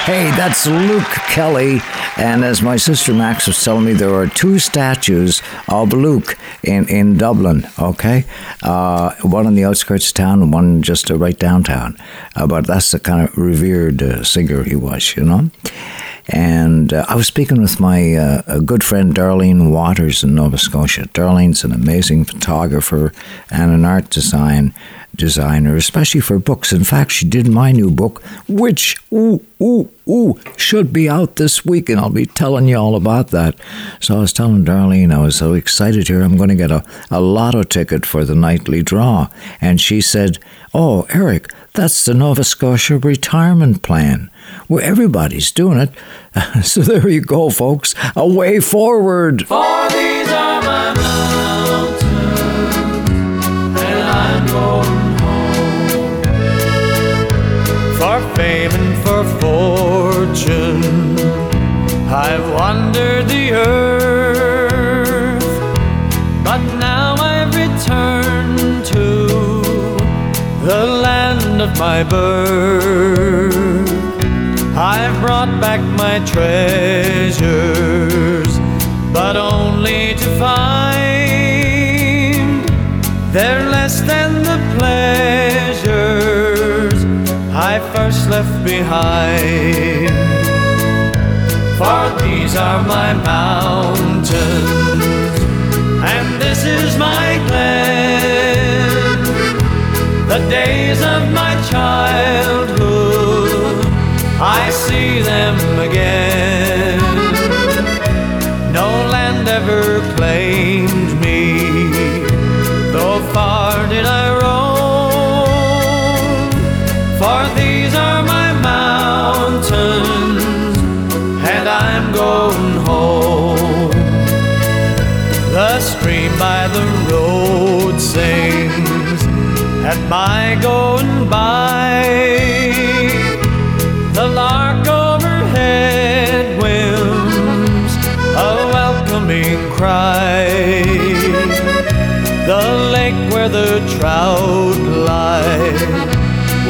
Hey, that's Luke Kelly, and as my sister Max was telling me, there are two statues of Luke in Dublin, okay? One on the outskirts of town and one just right downtown, but that's the kind of revered singer he was, you know? And I was speaking with my good friend Darlene Waters in Nova Scotia. Darlene's an amazing photographer and an art design designer, especially for books. In fact, she did my new book, which, should be out this week, and I'll be telling you all about that. So I was telling Darlene, I was so excited here, I'm going to get a lotto ticket for the nightly draw. And she said, oh, Eric, that's the Nova Scotia retirement plan, where everybody's doing it. So there you go, folks, a way forward. For these are my mountains, and I'm going home, for fame and for fortune, I've wandered the earth, but now I've returned to the land of my birth. I've brought back my treasures, but only to find they're less than the pleasures I first left behind. For these are my mountains, and this is my glen, the days of my childhood, I see them again. No land ever claimed me, though far did I roam, for these are my mountains, and I'm going home. The stream by the road sings at my going by, the lark overhead winds a welcoming cry, the lake where the trout lie,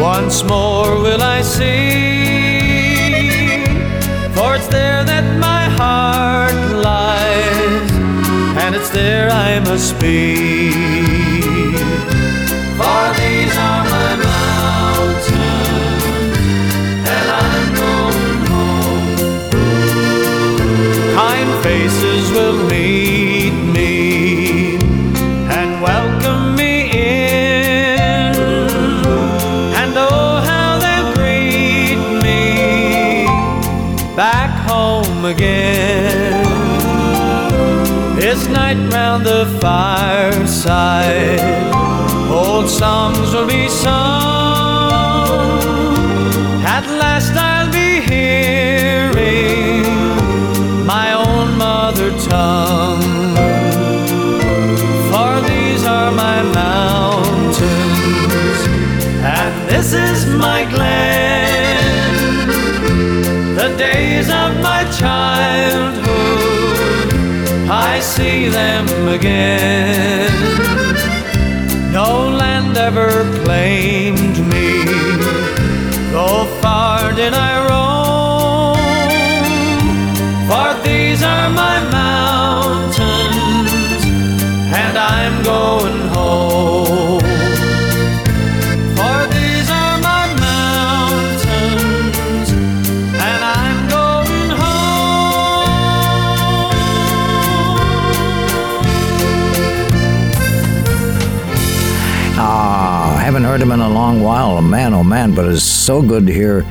once more will I see, for it's there that my heart lies, and it's there I must be. For these are my mountains, kind faces will meet me and welcome me in, and oh how they'll greet me back home again. This night round the fireside, old songs will be sung, at last I'll be hearing my own mother tongue. For these are my mountains, and this is my glen, the days of my childhood, I see them again. No land ever claimed me, though far did I roam, for these are my mountains, and I'm going home. For these are my mountains, and I'm going home. I haven't heard him in a long while, man oh man, but it's so good to hear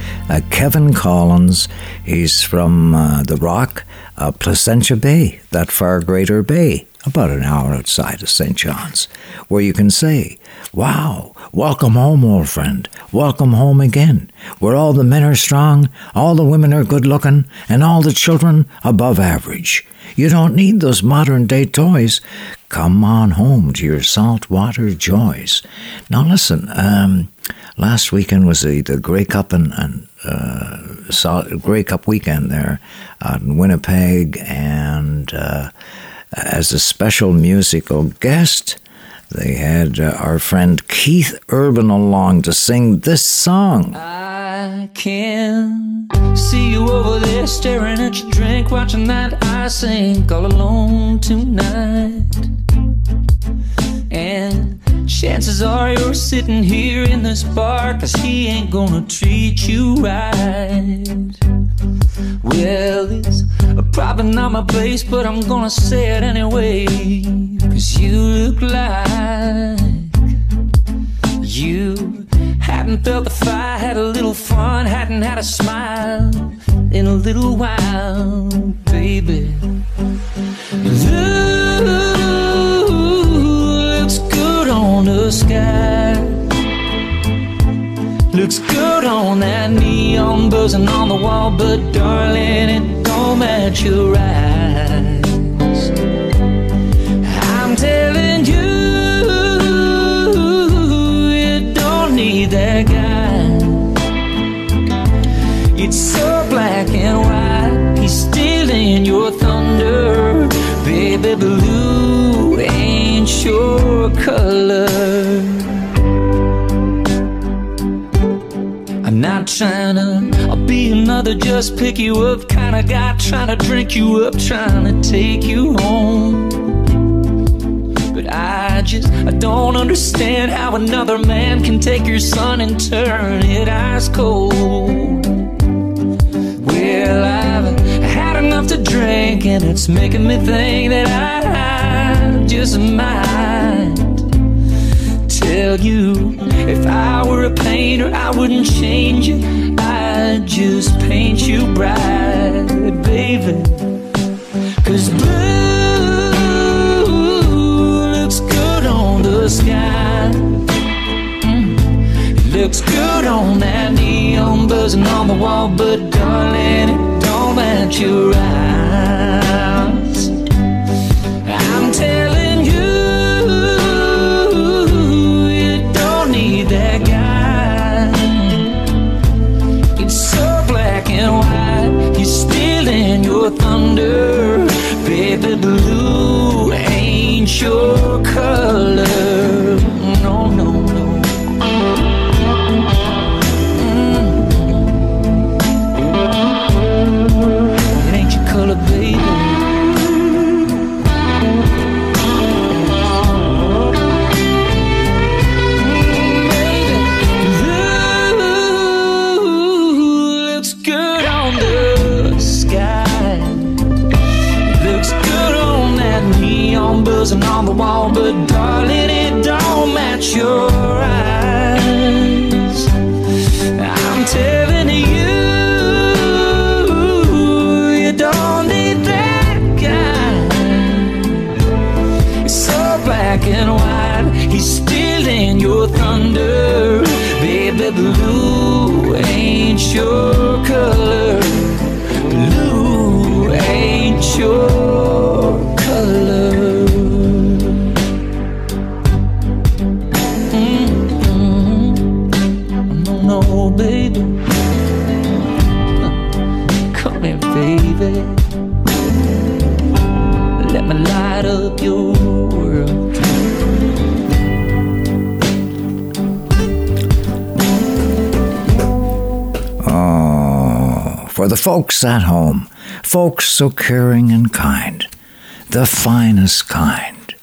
Kevin Collins. He's from The Rock, Placentia Bay, that far greater bay, about an hour outside of St. John's, where you can say, wow, welcome home, old friend, welcome home again, where all the men are strong, all the women are good looking, and all the children above average. You don't need those modern-day toys. Come on home to your saltwater joys. Now listen, last weekend was the Grey Cup Grey Cup weekend there out in Winnipeg, and as a special musical guest, they had our friend Keith Urban along to sing this song. I can see you over there staring at your drink, watching that I sink all alone tonight. And chances are you're sitting here in this bar, 'cause he ain't gonna treat you right. Well, it's probably not my place, but I'm gonna say it anyway, 'cause you look like you. Hadn't felt the fire, had a little fun, hadn't had a smile in a little while, baby. Blue looks good on the sky, looks good on that neon buzzing on the wall, but darling, it don't match your eyes. I'm telling you, you don't need that guy. It's so black and white, he's stealing your thunder. Baby, blue ain't your color. Not trying to be another, just pick you up kind of guy, trying to drink you up, trying to take you home. But I don't understand how another man can take your son and turn it ice cold. Well, I've had enough to drink, and it's making me think that I just might tell you, if I were a painter, I wouldn't change you. I'd just paint you bright, baby. 'Cause blue looks good on the sky. It looks good on that neon buzzing on the wall, but darling, it don't match your eyes. I'm telling you, that guy, it's so black and white, he's stealing your thunder. Baby, blue ain't your color. No, no, no. It ain't your color, baby. On the wall, but darling, it don't match your eyes. I'm telling you, you don't need that guy. It's so black and white, he's stealing your thunder. Baby, blue ain't your color. Blue ain't your color. Baby, come here, baby. Let me light up your world. Oh, for the folks at home, folks so caring and kind, the finest kind.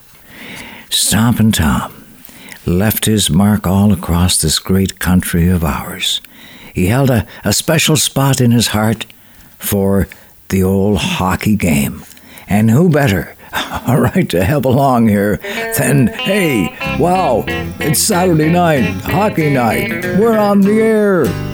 Stompin' Tom left his mark all across this great country of ours. He held a special spot in his heart for the old hockey game. And who better, all right, to help along here than, hey, wow, it's Saturday night, hockey night, we're on the air.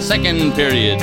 Second period,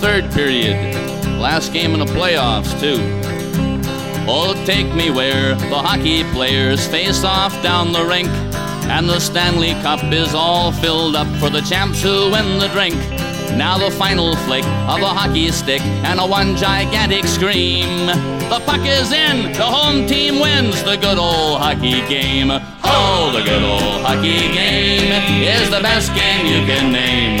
Third period, last game in the playoffs too. Oh, take me where the hockey players face off down the rink. And the Stanley Cup is all filled up for the champs who win the drink. Now the final flick of a hockey stick and a one gigantic scream. The puck is in, the home team wins the good old hockey game. Oh, the good old hockey game is the best game you can name.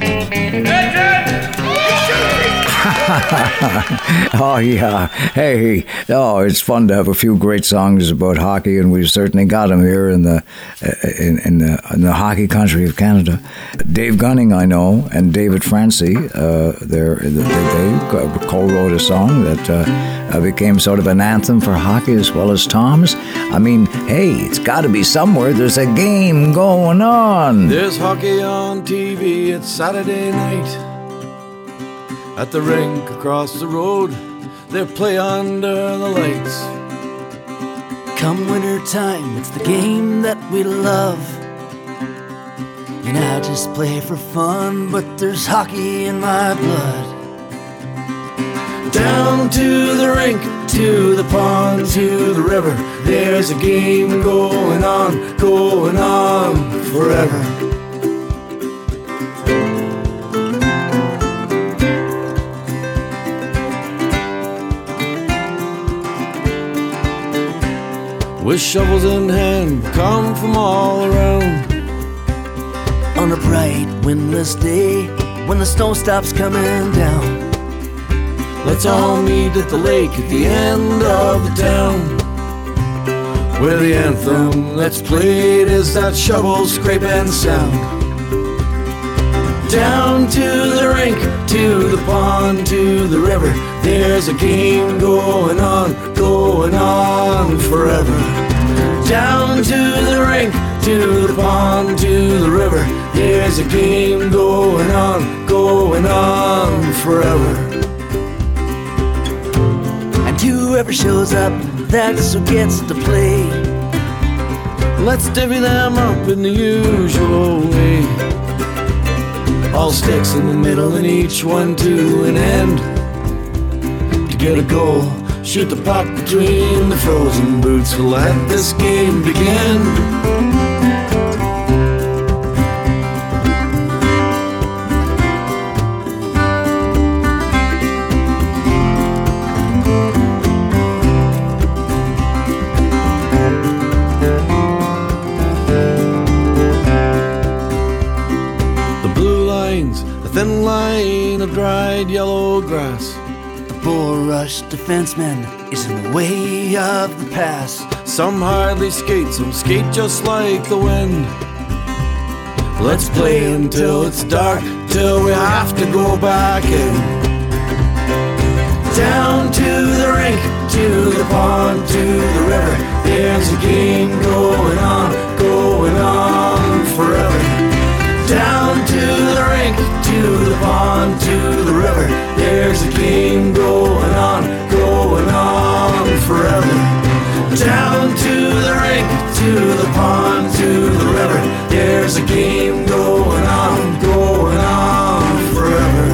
Oh, yeah. Hey, oh, it's fun to have a few great songs about hockey, and we've certainly got them here in the hockey country of Canada. Dave Gunning, I know, and David Francie, they co-wrote a song that became sort of an anthem for hockey as well as Tom's. I mean, hey, it's got to be somewhere. There's a game going on. There's hockey on TV. It's Saturday night. At the rink across the road, they play under the lights. Come winter time, it's the game that we love. And I just play for fun, but there's hockey in my blood. Down to the rink, to the pond, to the river, there's a game going on, going on forever. With shovels in hand, come from all around. On a bright, windless day, when the snow stops coming down, let's all meet at the lake at the end of the town, where the anthem that's played is that shovel scraping sound. Down to the rink, to the pond, to the river, there's a game going on, going on forever. Down to the rink, to the pond, to the river, there's a game going on, going on forever. And whoever shows up, that's who gets to play. Let's divvy them up in the usual way. All sticks in the middle and each one to an end. Get a goal, shoot the puck between the frozen boots. We'll let this game begin. The blue line's a thin line of dried yellow grass. Bull rush defenseman is in the way of the pass. Some hardly skate, some skate just like the wind. Let's play until it's dark, till we have to go back in. Down to the rink, to the pond, to the river, there's a game going on forever. Down to the rink, to the pond, to the river, there's a game going on forever. Down to the rink, to the pond, to the river, there's a game going on forever.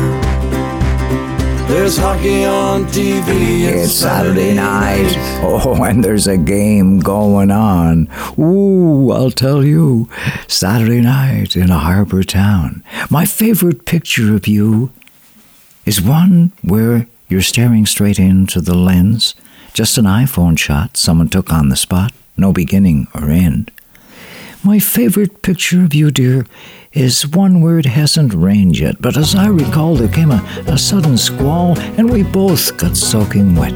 There's hockey on TV, it's Saturday night. Oh, and there's a game going on. Ooh, I'll tell you, Saturday night in a harbor town. My favorite picture of you is one where you're staring straight into the lens. Just an iPhone shot someone took on the spot. No beginning or end. My favorite picture of you, dear, is one where it hasn't rained yet. But as I recall, there came a sudden squall and we both got soaking wet.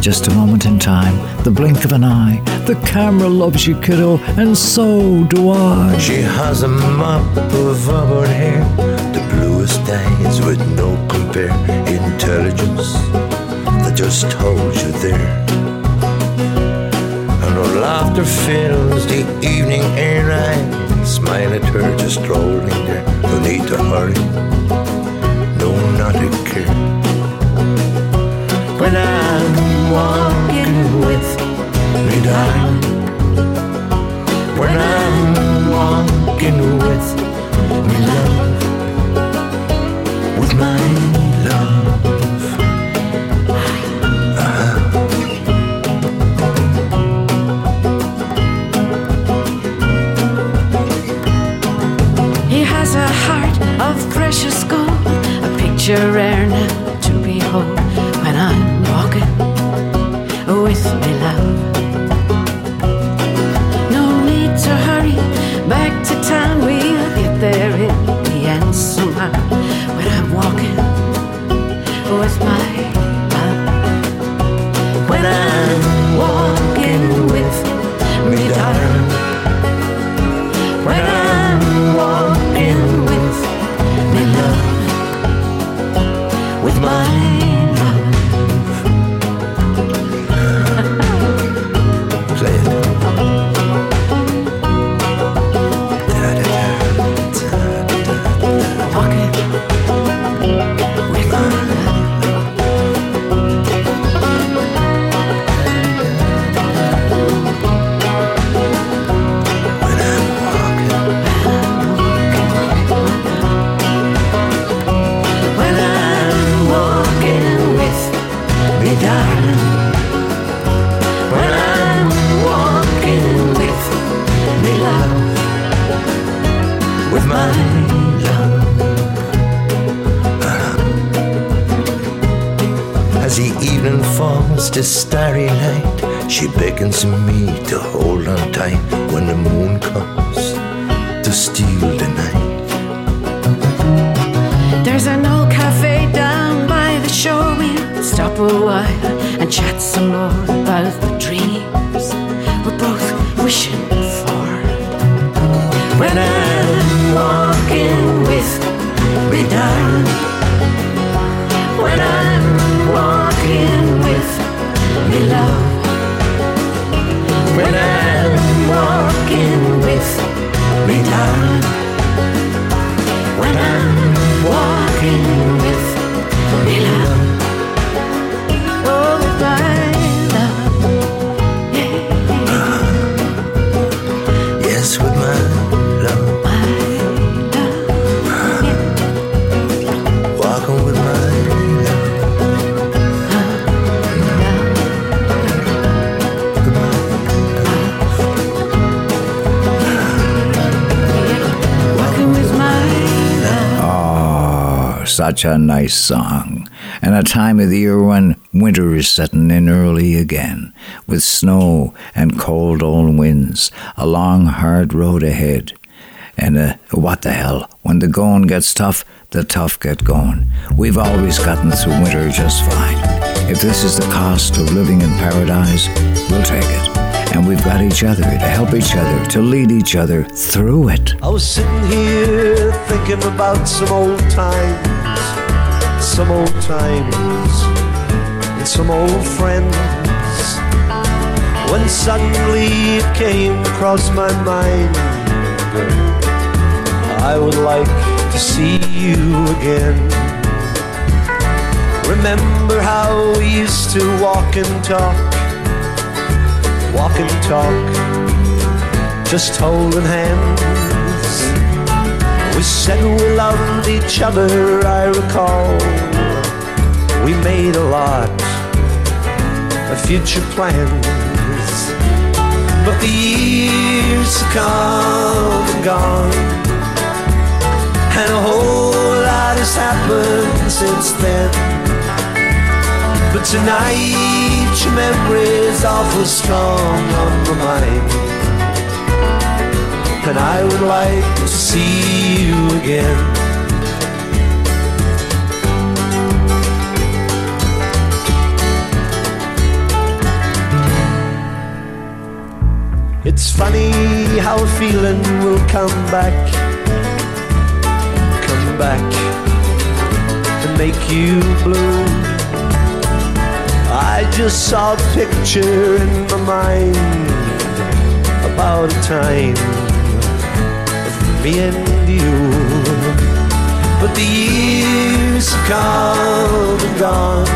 Just a moment in time, the blink of an eye. The camera loves you, kiddo, and so do I. She has a mop of auburn hair, the bluest eyes with no compare. Intelligence that just holds you there. And her laughter fills the evening air. I smile at her just strolling there beneath hurry, no, not a care. When I'm walking with me darling, when I'm walking with me love, with my love. Precious gold, a picture rare now to behold. When I'm walking with me love, no need to hurry back to town. We'll get there in the end somehow. When I'm walking with my love, when I'm walking with me darling, when I'm walking with my love. Play it. Walking with my love. When I'm walking. With my love. As the evening falls to starry night, she beckons me to hold on tight. When the moon comes to steal the night, there's an old cafe down by the shore. We'll stop a while and chat some more about the dreams we're both wishing for. When I walking with me darling, when I'm walking with me love, when I'm walking with me darling, when I'm walking with me love, oh my love, yeah. Yes, with my love. Such a nice song, and a time of the year when winter is setting in early again, with snow and cold old winds, a long hard road ahead, and what the hell, when the going gets tough, the tough get going. We've always gotten through winter just fine. If this is the cost of living in paradise, we'll take it. And we've got each other to help each other, to lead each other through it. I was sitting here thinking about some old times, some old times, and some old friends, when suddenly it came across my mind, I would like to see you again. Remember how we used to walk and talk, walk and talk, just holding hands. We said we loved each other, I recall. We made a lot of future plans, but the years have come and gone, and a whole lot has happened since then. But tonight your memory's awful strong on my mind, and I would like to see you again. It's funny how a feeling will come back, and make you blue. I just saw a picture in my mind about a time of me and you. but the years have come and gone,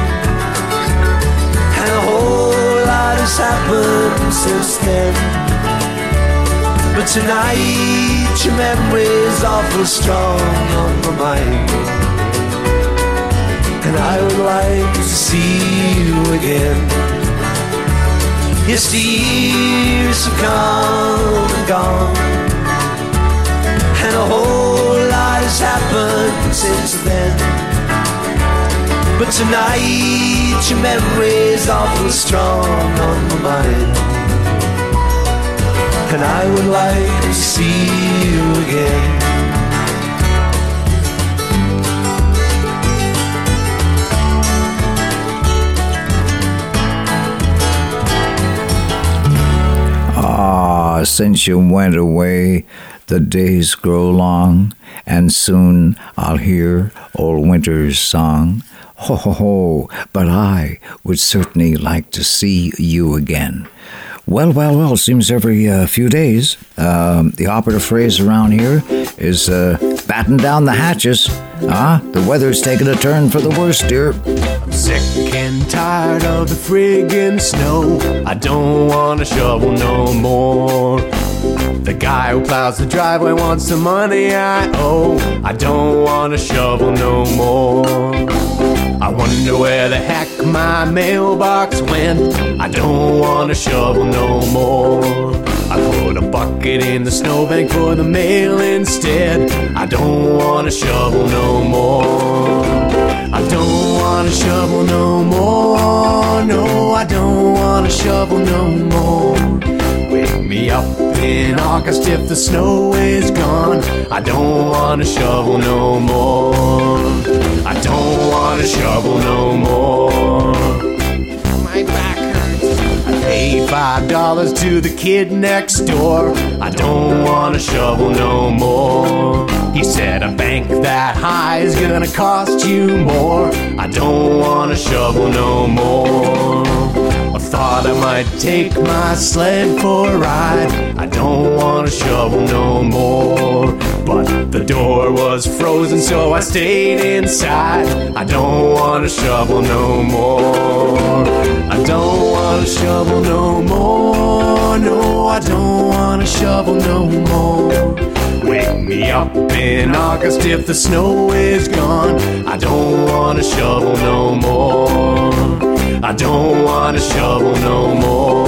and a whole lot has happened since then. But tonight your memory's awful strong on my mind, and I would like to see you again. Yes, the years have come and gone, and a whole lot has happened since then. But tonight your memory's awful strong on my mind, and I would like to see you again. Ah, since you went away, the days grow long, and soon I'll hear old winter's song. Ho, ho, ho, but I would certainly like to see you again. Well, well, well, seems every few days, the operative phrase around here is batten down the hatches. The weather's taking a turn for the worst, dear. I'm sick and tired of the friggin' snow. I don't want a shovel no more. The guy who plows the driveway wants the money I owe. I don't want a shovel no more. I wonder where the heck my mailbox went. I don't want a shovel no more. I put a bucket in the snowbank for the mail instead. I don't want a shovel no more. I don't want a shovel no more. No, I don't want a shovel no more. Wake me up in August if the snow is gone. I don't want to shovel no more. I don't want to shovel no more. My back hurts. I paid $5 to the kid next door. I don't want to shovel no more. He said a bank that high is gonna cost you more. I don't want to shovel no more. I thought I might take my sled for a ride. I don't want a shovel no more. But the door was frozen, so I stayed inside. I don't want a shovel no more. I don't want a shovel no more. No, I don't want a shovel no more. Wake me up in August if the snow is gone. I don't want a shovel no more. I don't want a shovel no more.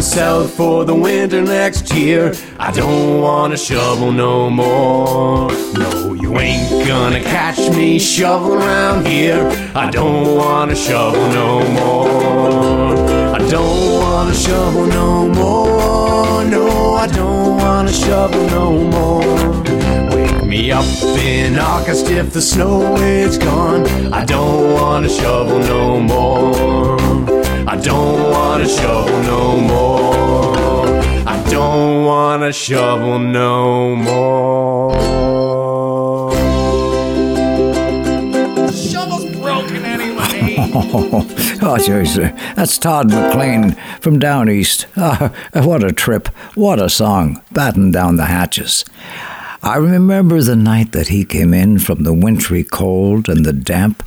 South for the winter next year. I don't want a shovel no more. No, you ain't gonna catch me shoveling around here. I don't want a shovel no more. I don't want a shovel no more. No, I don't want a shovel no more. Wake me up in August if the snow is gone. I don't want a shovel no more. I don't want to shovel no more. I don't want to shovel no more. The shovel's broken anyway. Oh, seriously. That's Todd McLean from down east. What a trip. What a song. Batten down the hatches. I remember the night that he came in from the wintry cold and the damp,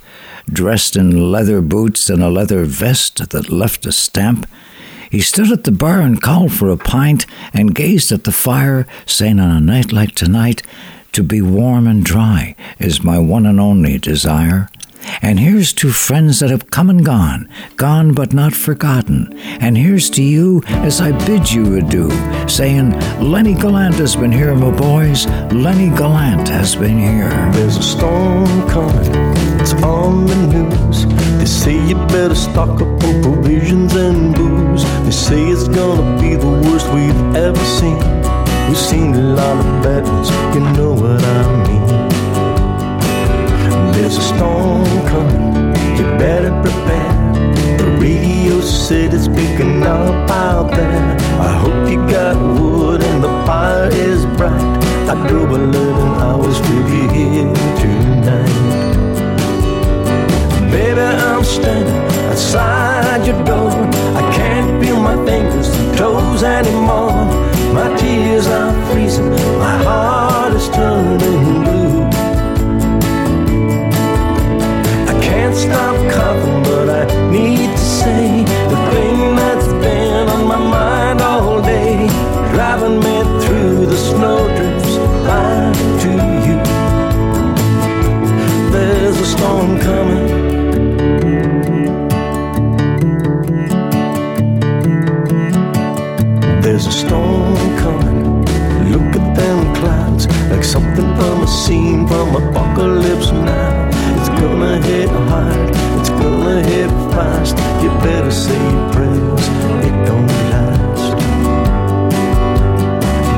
dressed in leather boots and a leather vest that left a stamp. He stood at the bar and called for a pint and gazed at the fire, saying on a night like tonight, to be warm and dry is my one and only desire. And here's to friends that have come and gone, gone but not forgotten. And here's to you as I bid you adieu, saying, Lenny Gallant has been here, my boys. Lenny Gallant has been here. There's a storm coming, it's on the news. They say you better stock up on provisions and booze. They say it's gonna be the worst we've ever seen. We've seen a lot of bad ones, you know what I mean. There's a storm coming, you better prepare. The radio said it's picking up out there. I hope you got wood and the fire Dublin, I will still be here tonight. Baby, I'm standing outside your door. I can't feel my fingers and toes anymore. My tears are freezing, my heart is turning blue. I can't stop coughing, but I need to say the thing that's been on my mind all day, driving me through the snowdrifts back to you. There's a storm coming. There's a storm coming. Look at them clouds, like something from a scene from Apocalypse Now. It's gonna hit hard, it's gonna hit fast. You better say your prayers, it don't last.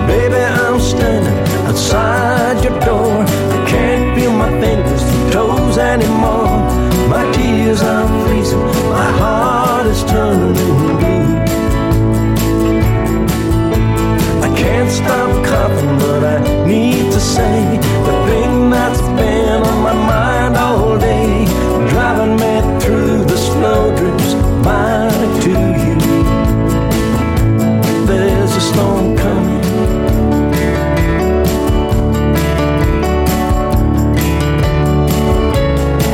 Baby, I'm standing outside your door. I can't feel my fingers and toes anymore. My tears are freezing, my heart is turning blue. Can't stop coughing, but I need to say the thing that's been on my mind all day, driving me through the snowdrifts back to you. There's a storm coming.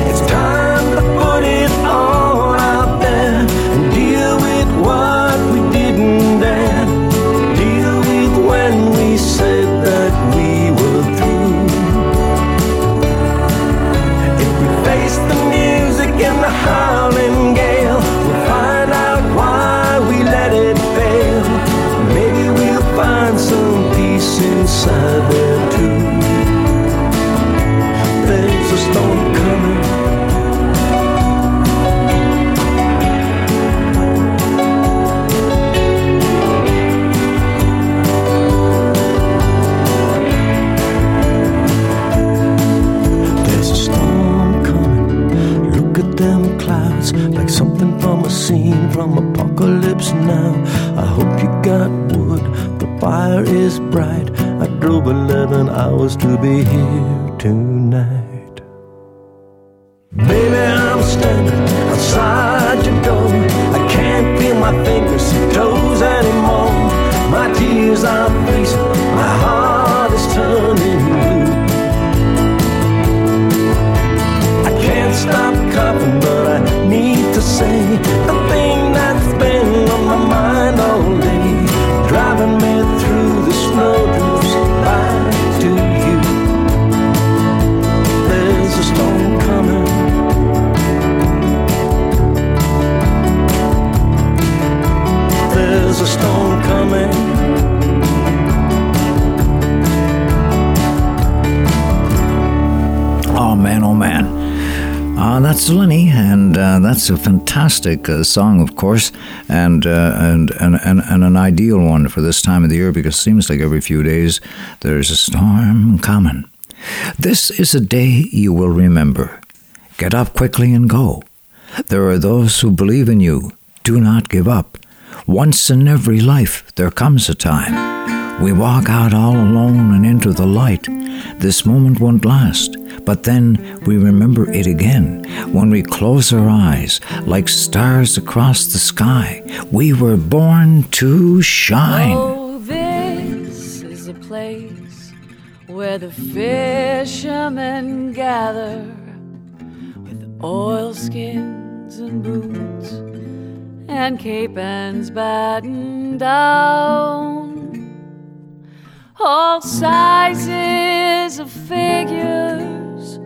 It's time to put it all out there and deal with what we didn't dare. When we said that we were through, if we face the music and the howling gale, we'll find out why we let it fail. Maybe we'll find some peace inside there too. There's a storm coming. Them clouds, like something from a scene from Apocalypse Now. I hope you got wood, the fire is bright. I drove 11 hours to be here tonight. Baby, I'm standing outside your door. I can't feel my fingers and toes anymore. My tears are freezing, my heart is turning blue. Stop coughing, but I need to say the thing that's been on my mind all day, driving me through the snowdrifts back to you. There's a storm coming. There's a storm coming. Oh man, oh man. That's Lenny, and that's a fantastic song, of course, and an ideal one for this time of the year, because it seems like every few days there's a storm coming. This is a day you will remember. Get up quickly and go. There are those who believe in you. Do not give up. Once in every life there comes a time. We walk out all alone and into the light. This moment won't last. But then we remember it again when we close our eyes like stars across the sky. We were born to shine. Oh, this is a place where the fishermen gather with oilskins and boots and capons battened down. All sizes of figures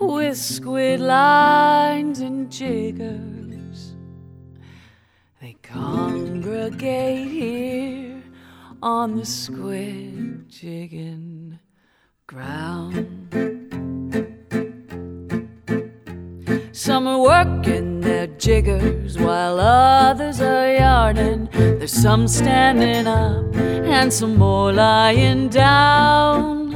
with squid lines and jiggers, they congregate here on the squid jigging ground. Some are working their jiggers while others are yarning. There's some standing up and some more lying down,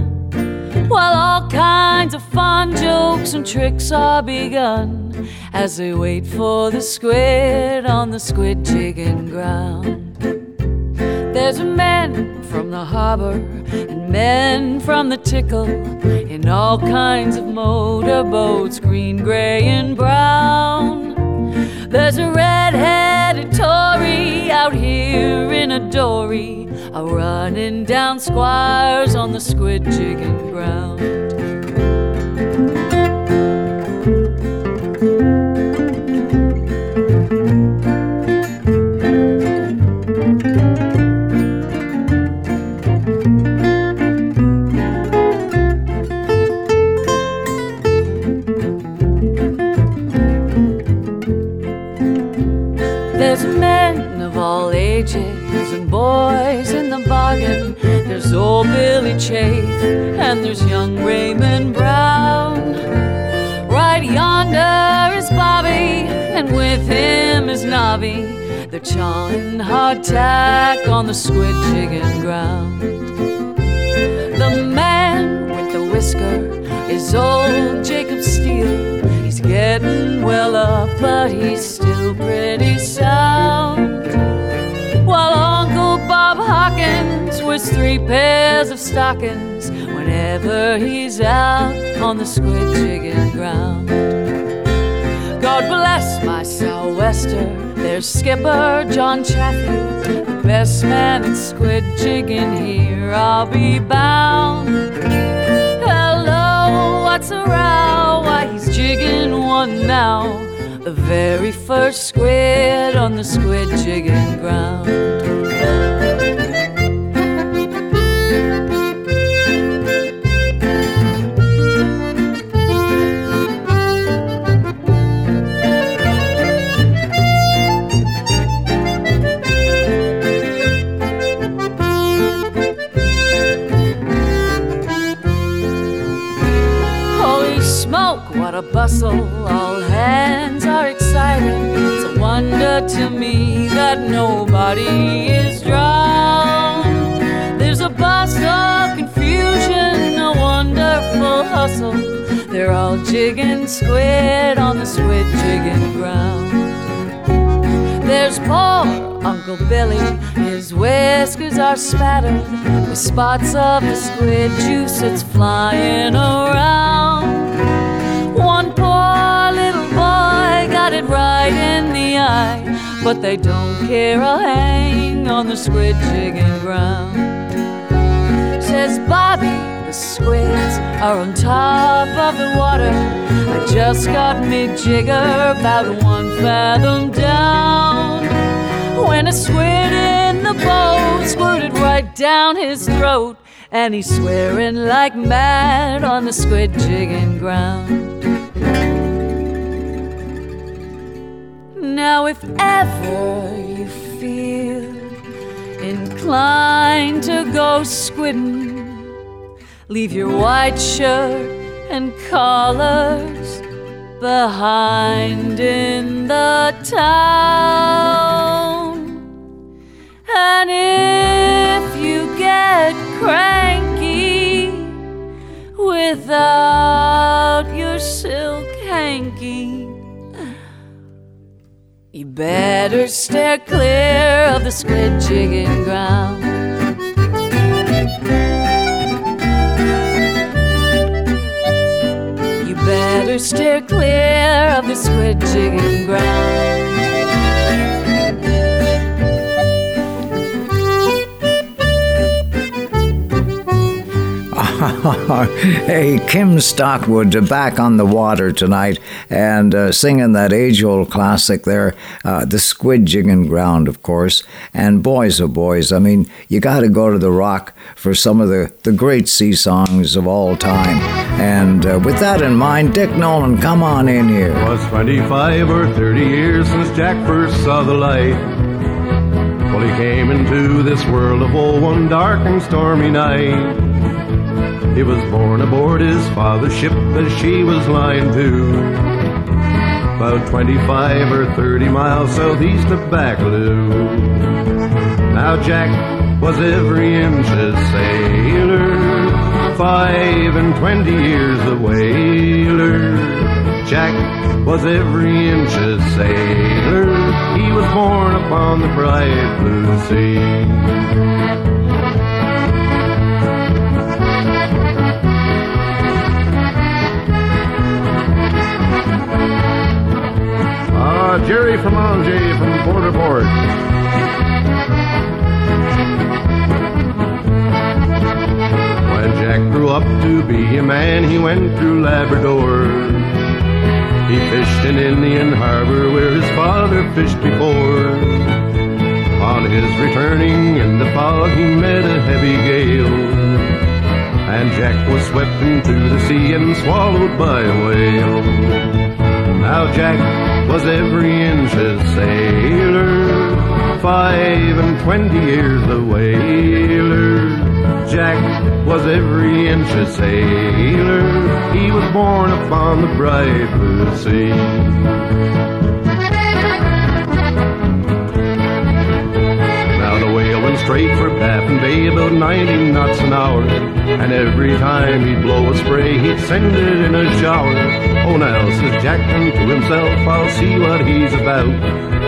while all kinds of fun jokes and tricks are begun as they wait for the squid on the squid jigging ground. There's a man from the harbor and men from the tickle in all kinds of motorboats, green, gray, and brown. There's a red-headed Tory out here in a dory, a running down squires on the squid jigging ground. And boys in the bargain, there's old Billy Chafe and there's young Raymond Brown. Right yonder is Bobby, and with him is Nobby. They're chawing hardtack on the squid jigging ground. The man with the whisker is old Jacob Steele. He's getting well up, but he's still pretty sound. While Uncle Bob Hawkins wears three pairs of stockings whenever he's out on the squid jigging ground. God bless my sou'wester, there's Skipper John Chaffee, the best man at squid jigging here, I'll be bound. Hello, what's a row? Why, he's jigging one now, the very first squid on the squid jigging ground. Holy smoke, what a bustle, all hands are excited. It's a wonder to me that nobody is drowned. There's a bustle, confusion, a wonderful hustle. They're all jigging squid on the squid jigging ground. There's poor Uncle Billy, his whiskers are spattered with spots of the squid juice that's flying around. One poor little boy got it right in the eye, but they don't care a hang on the squid jigging ground. Says Bobby, the squids are on top of the water. I just got me jigger about one fathom down, when a squid in the boat squirted right down his throat, and he's swearing like mad on the squid jigging ground. Now if ever you feel inclined to go squidding, leave your white shirt and collars behind in the town. And if you get cranky without your silk hanky, you better steer clear of the squid jigging ground. You better steer clear of the squid jigging ground. Hey, Kim Stockwood back on the water tonight and singing that age-old classic there, the squid jigging ground, of course. And boys, oh boys, I mean, you got to go to the rock for some of the great sea songs of all time. And with that in mind, Dick Nolan, come on in here. It was 25 or 30 years since Jack first saw the light. Well, he came into this world of woe one dark and stormy night. He was born aboard his father's ship as she was lying to, about 25 or 30 miles southeast of Baccaloo. Now Jack was every inch a sailor, 5 and 20 years a whaler. Jack was every inch a sailor, he was born upon the bright blue sea. Jerry Fromage from Port of Port. When Jack grew up to be a man, he went through Labrador. He fished in Indian Harbor where his father fished before. On his returning in the fog, he met a heavy gale. And Jack was swept into the sea and swallowed by a whale. Now Jack was every inch a sailor, 5 and 20 years a whaler. Jack was every inch a sailor, he was born upon the bright blue sea. Straight for Baffin Bay about 90 knots an hour, and every time he'd blow a spray he'd send it in a shower. Oh now, says Jack unto himself, I'll see what he's about.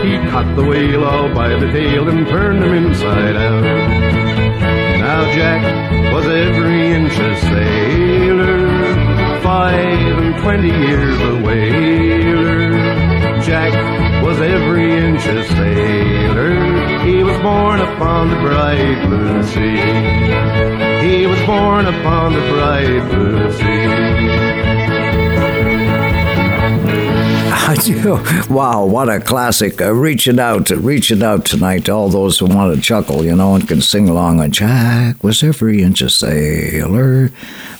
He caught the whale all by the tail and turned him inside out. Now Jack was every inch a sailor, 5 and 20 years a whaler. Jack was every inch a sailor, he was born upon the bright blue sea. He was born upon the bright blue sea. Wow, what a classic. Reaching out tonight, all those who want to chuckle, you know, and can sing along. And Jack was every inch a sailor.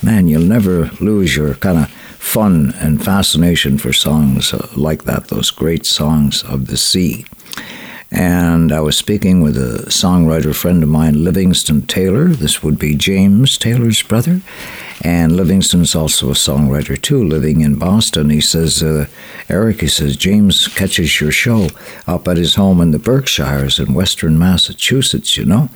Man, you'll never lose your kind of fun and fascination for songs like that, those great songs of the sea. And I was speaking with a songwriter friend of mine, Livingston Taylor. This would be James Taylor's brother. And Livingston's also a songwriter too, living in Boston. He says, Eric, he says, James catches your show up at his home in the Berkshires in western Massachusetts, you know.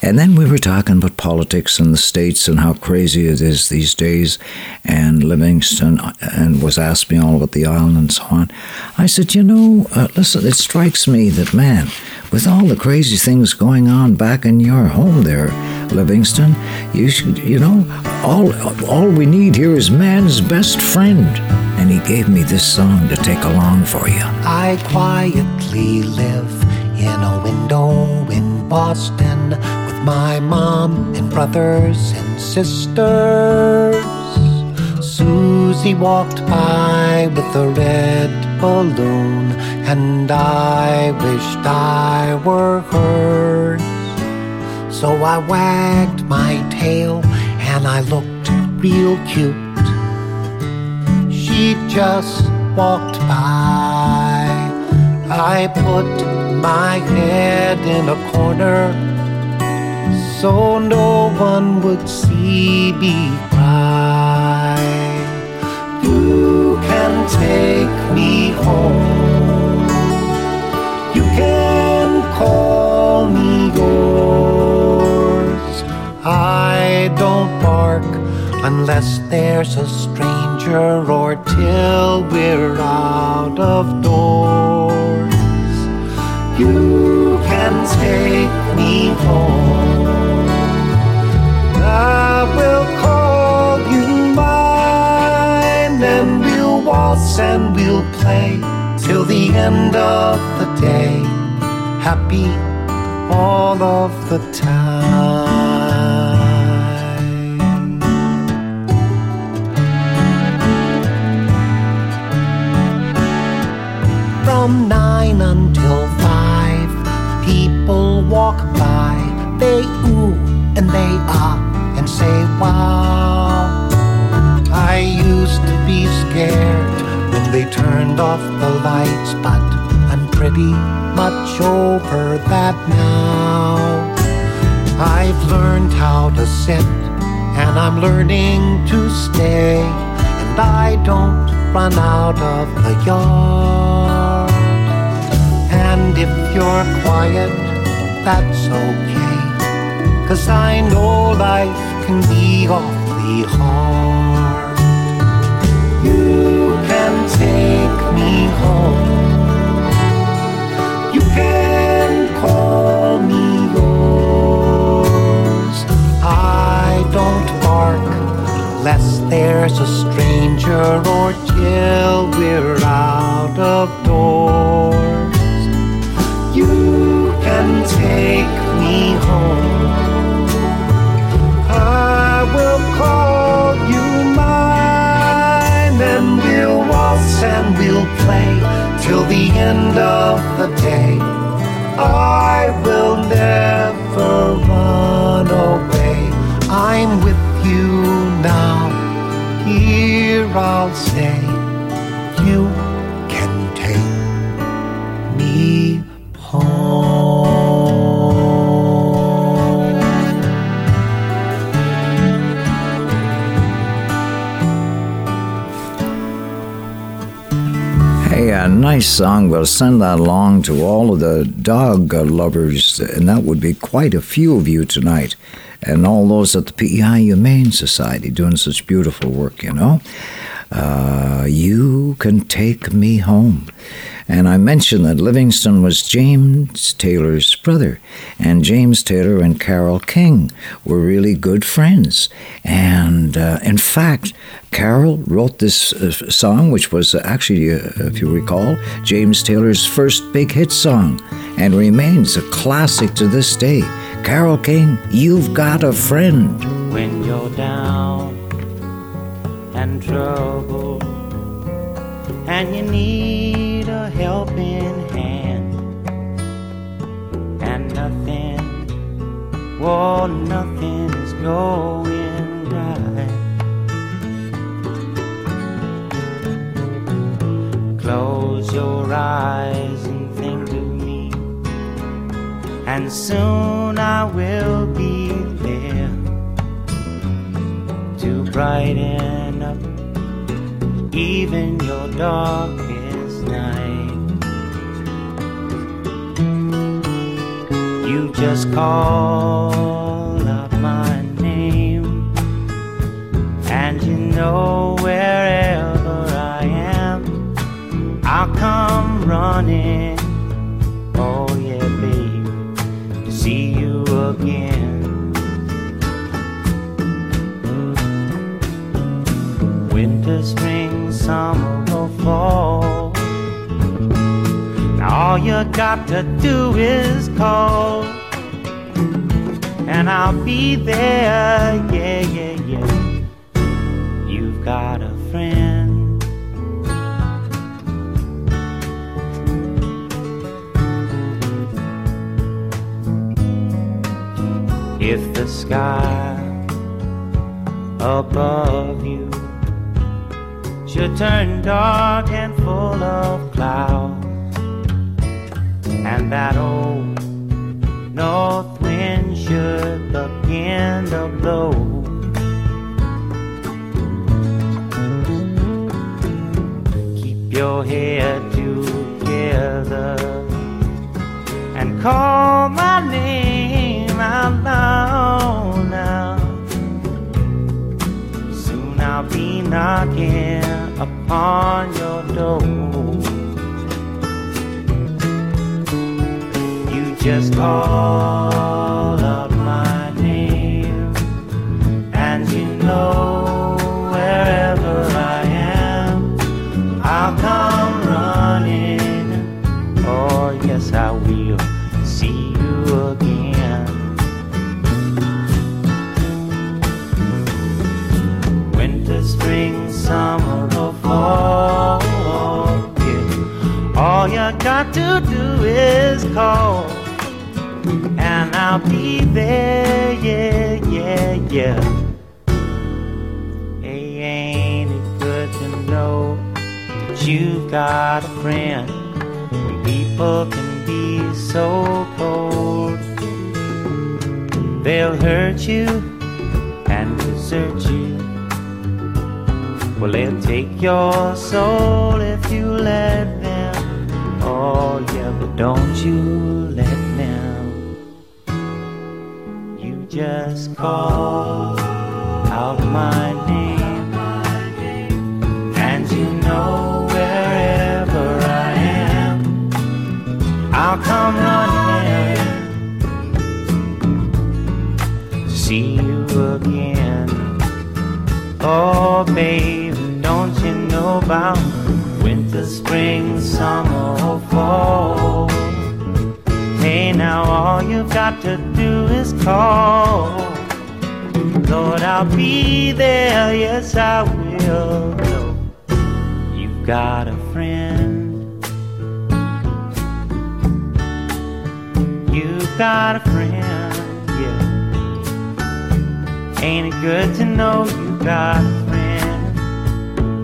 And then we were talking about politics in the States and how crazy it is these days. And Livingston and was asking me all about the island and so on. I said, you know, listen, it strikes me that, man, with all the crazy things going on back in your home there, Livingston, you should, you know, all we need here is man's best friend. And he gave me this song to take along for you. I quietly live in a window in Boston with my mom and brothers and sisters. Susie walked by with a red balloon, and I wished I were hers. So I wagged my tail and I looked real cute. She just walked by. I put my head in a corner so no one would see me cry. You can take me home. You can call me yours. I don't bark unless there's a stranger or till we're out of doors. You can take me home. I will call you mine, and we'll waltz and we'll play till the end of the day, happy all of the time. From 9 until 5, people walk by. They ooh and they ah and say wow. I used to be scared when they turned off the lights, but I'm pretty much over that now. I've learned how to sit and I'm learning to stay, and I don't run out of the yard. And if you're quiet, that's okay, 'cause I know life can be awfully hard. You can take me home. You can call me yours. I don't bark unless there's a stranger or till we're out of doors. end of the day, I will never run away. I'm with you now, here I'll stay. You can take me home. A nice song. We'll send that along to all of the dog lovers, and that would be quite a few of you tonight, and all those at the PEI Humane Society doing such beautiful work, you know. You can take me home. And I mentioned that Livingston was James Taylor's brother, and James Taylor and Carole King were really good friends. And in fact, Carole wrote this song, which was actually, if you recall, James Taylor's first big hit song, and remains a classic to this day. Carole King, You've Got a Friend. When you're down and troubled and you need a helping hand, and nothing, oh, nothing is going right, close your eyes and think of me, and soon I will be there to brighten up even your darkest night. You just call out my name, and you know wherever I am, I'll come running, oh yeah babe, to see you again. Winter, spring, summer, or fall, all you got to do is call, and I'll be there, yeah, yeah, yeah. You've got a friend. If the sky above you should turn dark and full of clouds, and that old north wind should begin to blow, keep your head together and call my name out loud now. Soon I'll be knocking upon your door. You just call out my name, and you know wherever I am, I'll come running, oh yes I will, see you again. Winter, spring, summer, oh, yeah. All you got to do is call, and I'll be there, yeah, yeah, yeah. Hey, ain't it good to know that you've got a friend, when people can be so cold? They'll hurt you and desert you, well, it'll take your soul if you let them. Oh, yeah, but don't you let them. You just call out my name, and you know wherever I am, I'll come running to see you again. Oh, baby, don't you know about winter, spring, summer, or fall? Hey, now all you've got to do is call. Lord, I'll be there, yes I will. You've got a friend. got a friend, yeah. Ain't it good to know you got a friend?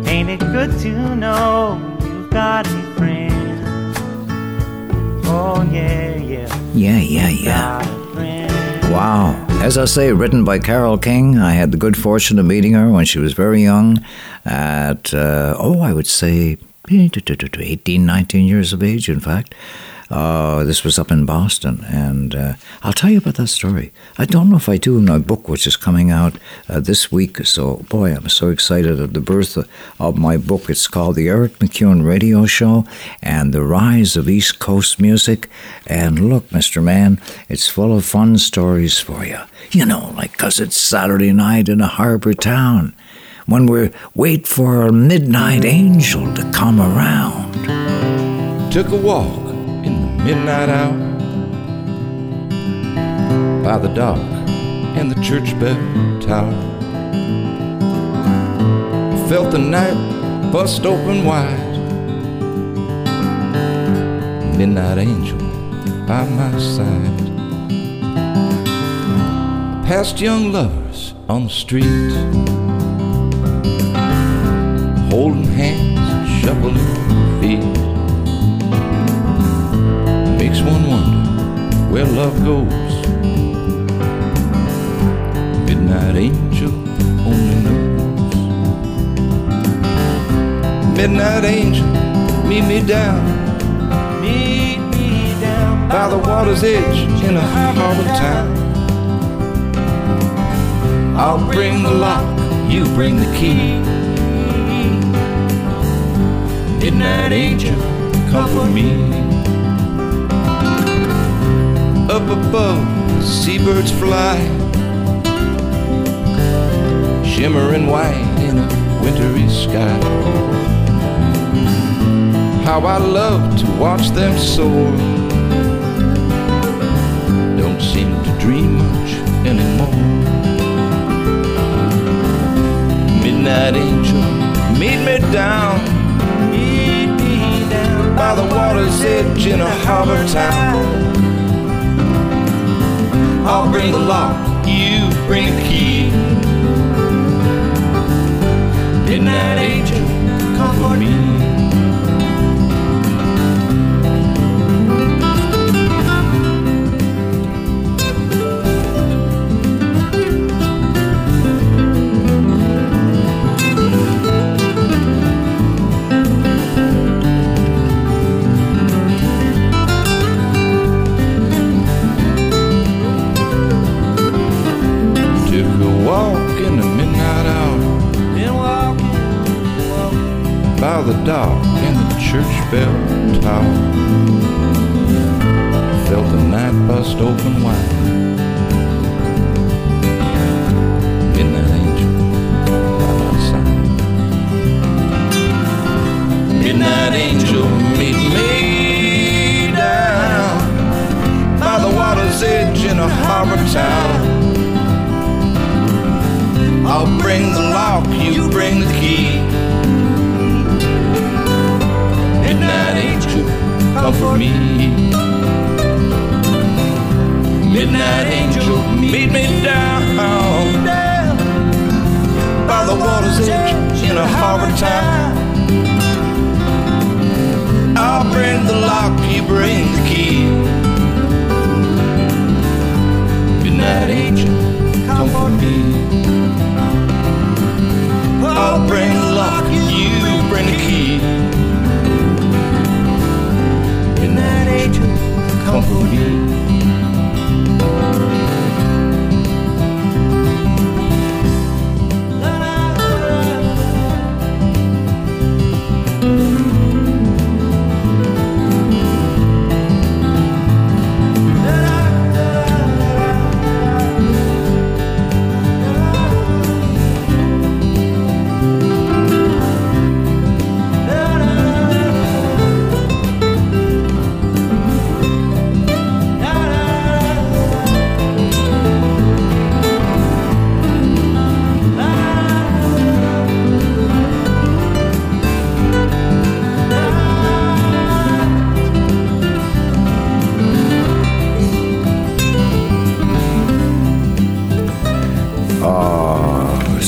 Ain't it good to know you got a friend? Oh yeah, yeah. Yeah, yeah, yeah. Wow. As I say, written by Carole King. I had the good fortune of meeting her when she was very young at, I would say 18, 19 years of age, in fact. This was up in Boston, and I'll tell you about that story. I don't know if I do in my book, which is coming out this week, so boy, I'm so excited at the birth of my book. It's called The Eric MacEwen Radio Show and the Rise of East Coast Music. And look, Mr. Man, it's full of fun stories for you. You know, like, because it's Saturday night in a harbor town, when we wait for our midnight angel to come around. Took a walk midnight out by the dock and the church bell tower. Felt the night bust open wide. Midnight angel by my side. Past young lovers on the street, holding hands, shuffling feet. Makes one wonder where love goes. Midnight angel only knows. Midnight angel, meet me down. Meet me down by the water's edge in a harbor town. I'll bring the lock, you bring the key. Midnight angel, come for me. Up above, seabirds fly, shimmering white in a wintry sky. How I love to watch them soar. Don't seem to dream much anymore. Midnight angel, meet me down, meet me down by the water's edge in a harbor town. I'll bring the lock, you bring the key. Midnight angel, come for me. By the dock and the church bell tower, felt the night bust open wide. Midnight angel by my side. Midnight angel, meet me down by the water's edge in a harbor town. I'll bring the lock, you bring the key. Midnight angel, come for me. Midnight angel, meet me down by the water's edge in a harbor town. I'll bring the lock, you bring the key. Midnight angel, come for me. I'll bring the lock, you bring the key. Midnight angel, come for me.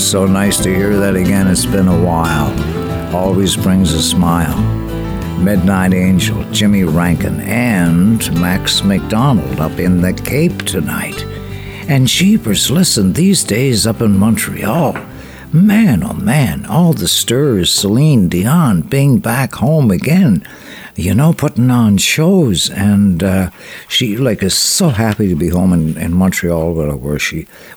It's so nice to hear that again. It's been a while. Always brings a smile. Midnight Angel, Jimmy Rankin, and Max McDonald up in the Cape tonight. And jeepers, listen, these days up in Montreal, man, oh man, all the stirs, Celine Dion being back home again, you know, putting on shows, and she like is so happy to be home in Montreal,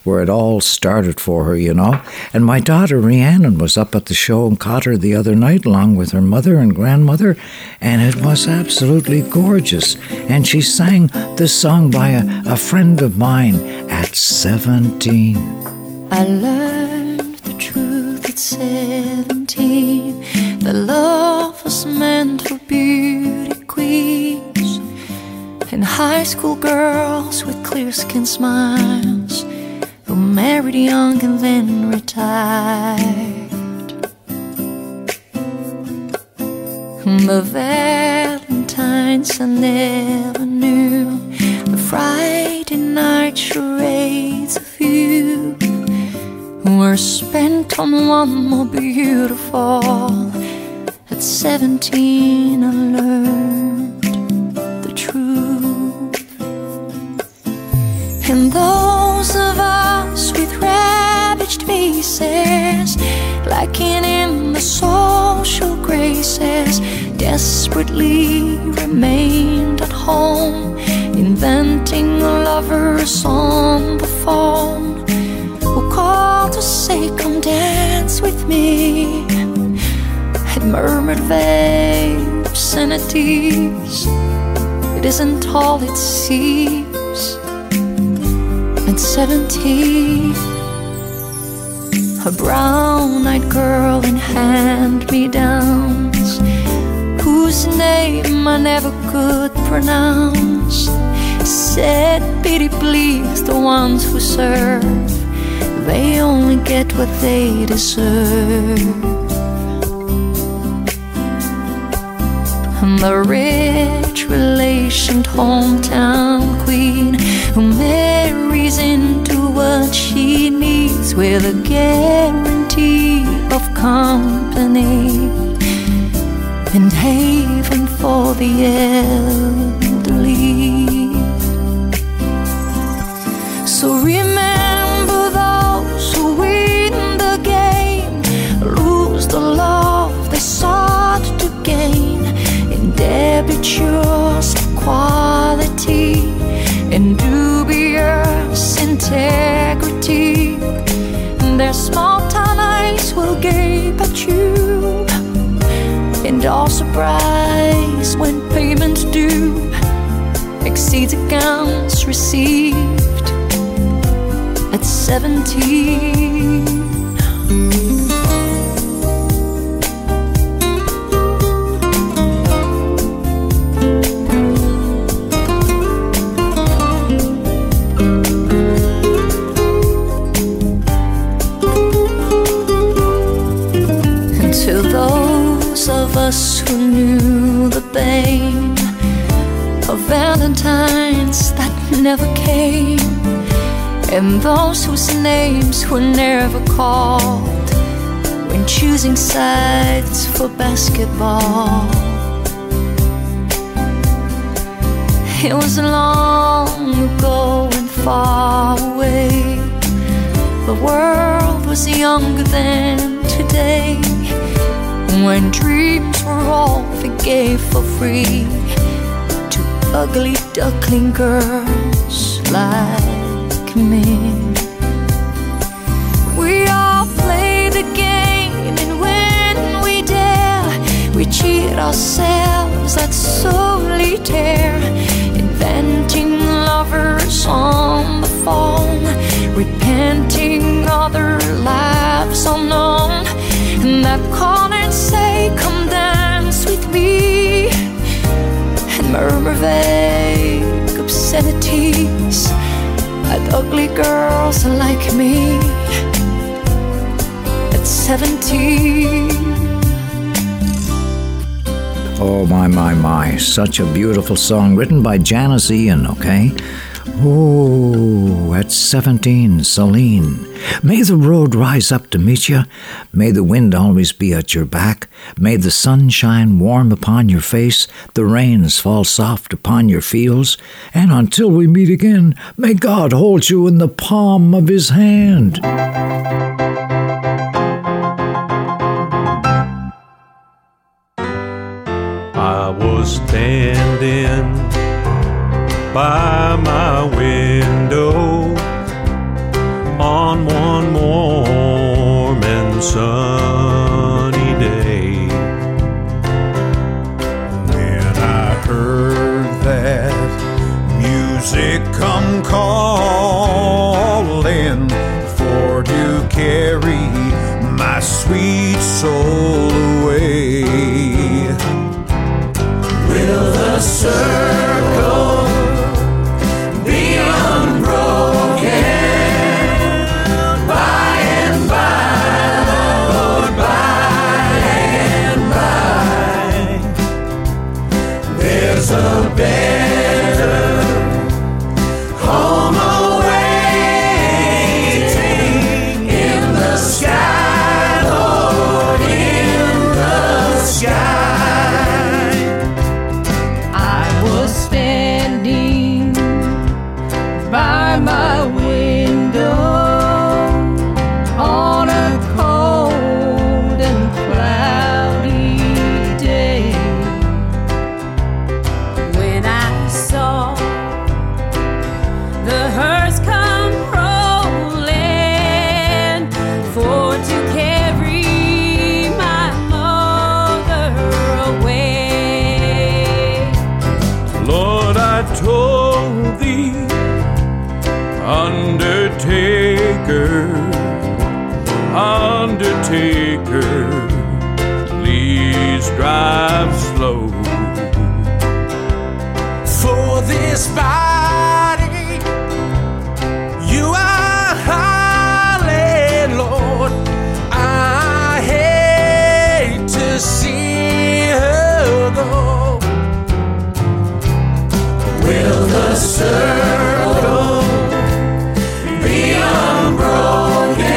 where it all started for her, you know. And my daughter Rhiannon was up at the show and caught her the other night along with her mother and grandmother, and it was absolutely gorgeous. And she sang this song by a friend of mine at 17. I learned the truth at 17. The love was meant for beauty queens and high school girls with clear skin smiles who married young and then retired. The Valentines I never knew, the Friday night charades of you were spent on one more beautiful. At 17 I learned the truth. And those of us with ravaged faces, lacking in the social graces, desperately remained at home, inventing lovers on the phone who called to say, come dance with me, had murmured vague obscenities. It isn't all it seems. At 17, a brown-eyed girl in hand-me-downs, whose name I never could pronounce, said, pity please the ones who serve, they only get what they deserve. The rich relationed hometown queen who marries into what she needs with a guarantee of company and haven for the elderly. So remember those who win the game lose the love they sought to gain. Debitures to quality and dubious integrity, and their small-town eyes will gape at you and all surprise when payment due exceeds accounts received. At 17, us who knew the pain of Valentines that never came, and those whose names were never called when choosing sides for basketball. It was long ago and far away, the world was younger than today, when dreams were all they gave for free to ugly duckling girls like me. We all play the game, and when we dare, we cheat ourselves at solitaire, inventing lovers on the phone, repenting other lives unknown, and that call and say, come dance with me, and murmur vague obscenities at ugly girls like me. At 17. Oh, my, such a beautiful song written by Janice Ian, okay? Ooh, you at 17 Saline. May the road rise up to meet you. May the wind always be at your back. May the sun shine warm upon your face. The rains fall soft upon your fields. And until we meet again, may God hold you in the palm of his hand. I was standing by my window on one warm and sunny day when I heard that music come calling for to carry my sweet soul away. Will the circle drive slow for this body. You are highly, Lord. I hate to see her go. Will the circle be unbroken?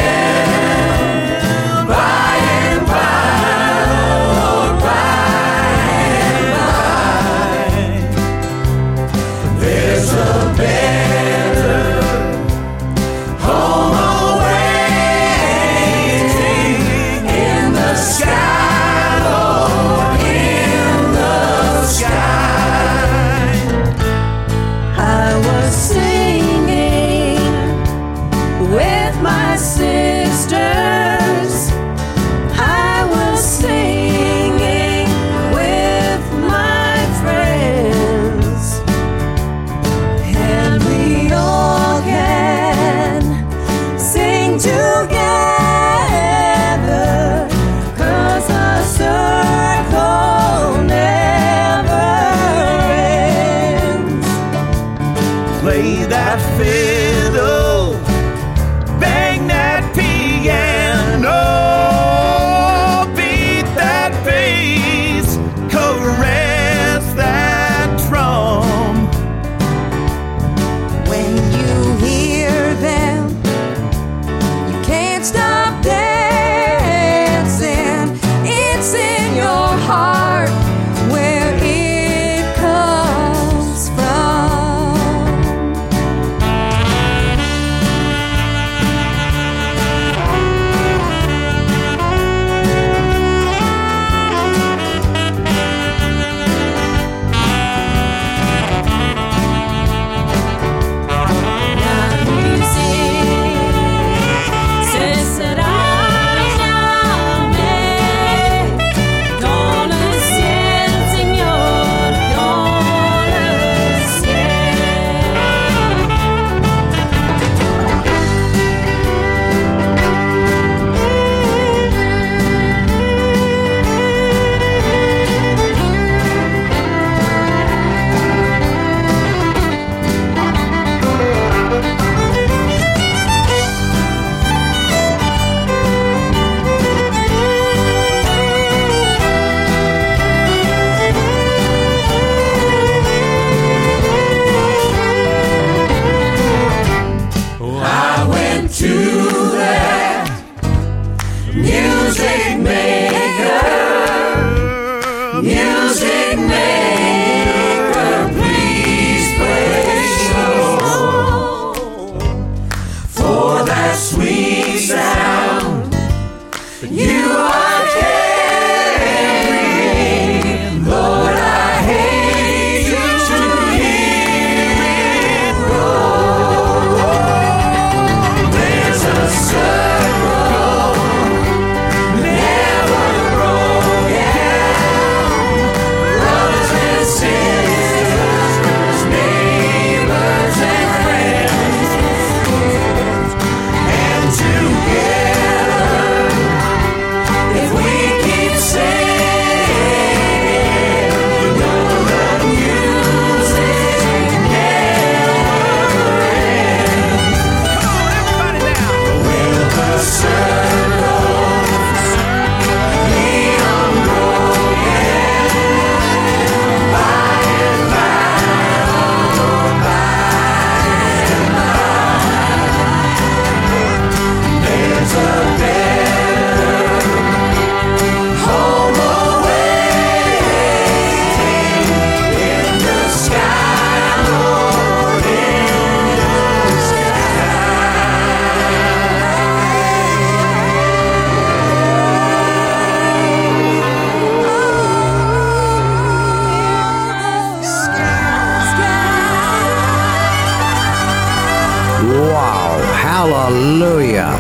Wow, hallelujah.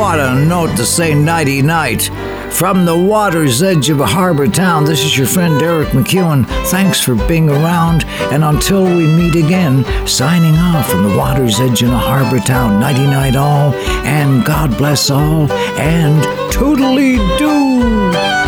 What a note to say nighty-night. From the water's edge of a harbor town, this is your friend Eric MacEwen. Thanks for being around, and until we meet again, signing off from the water's edge in a harbor town. Nighty-night all, and God bless all, and toodly-doo.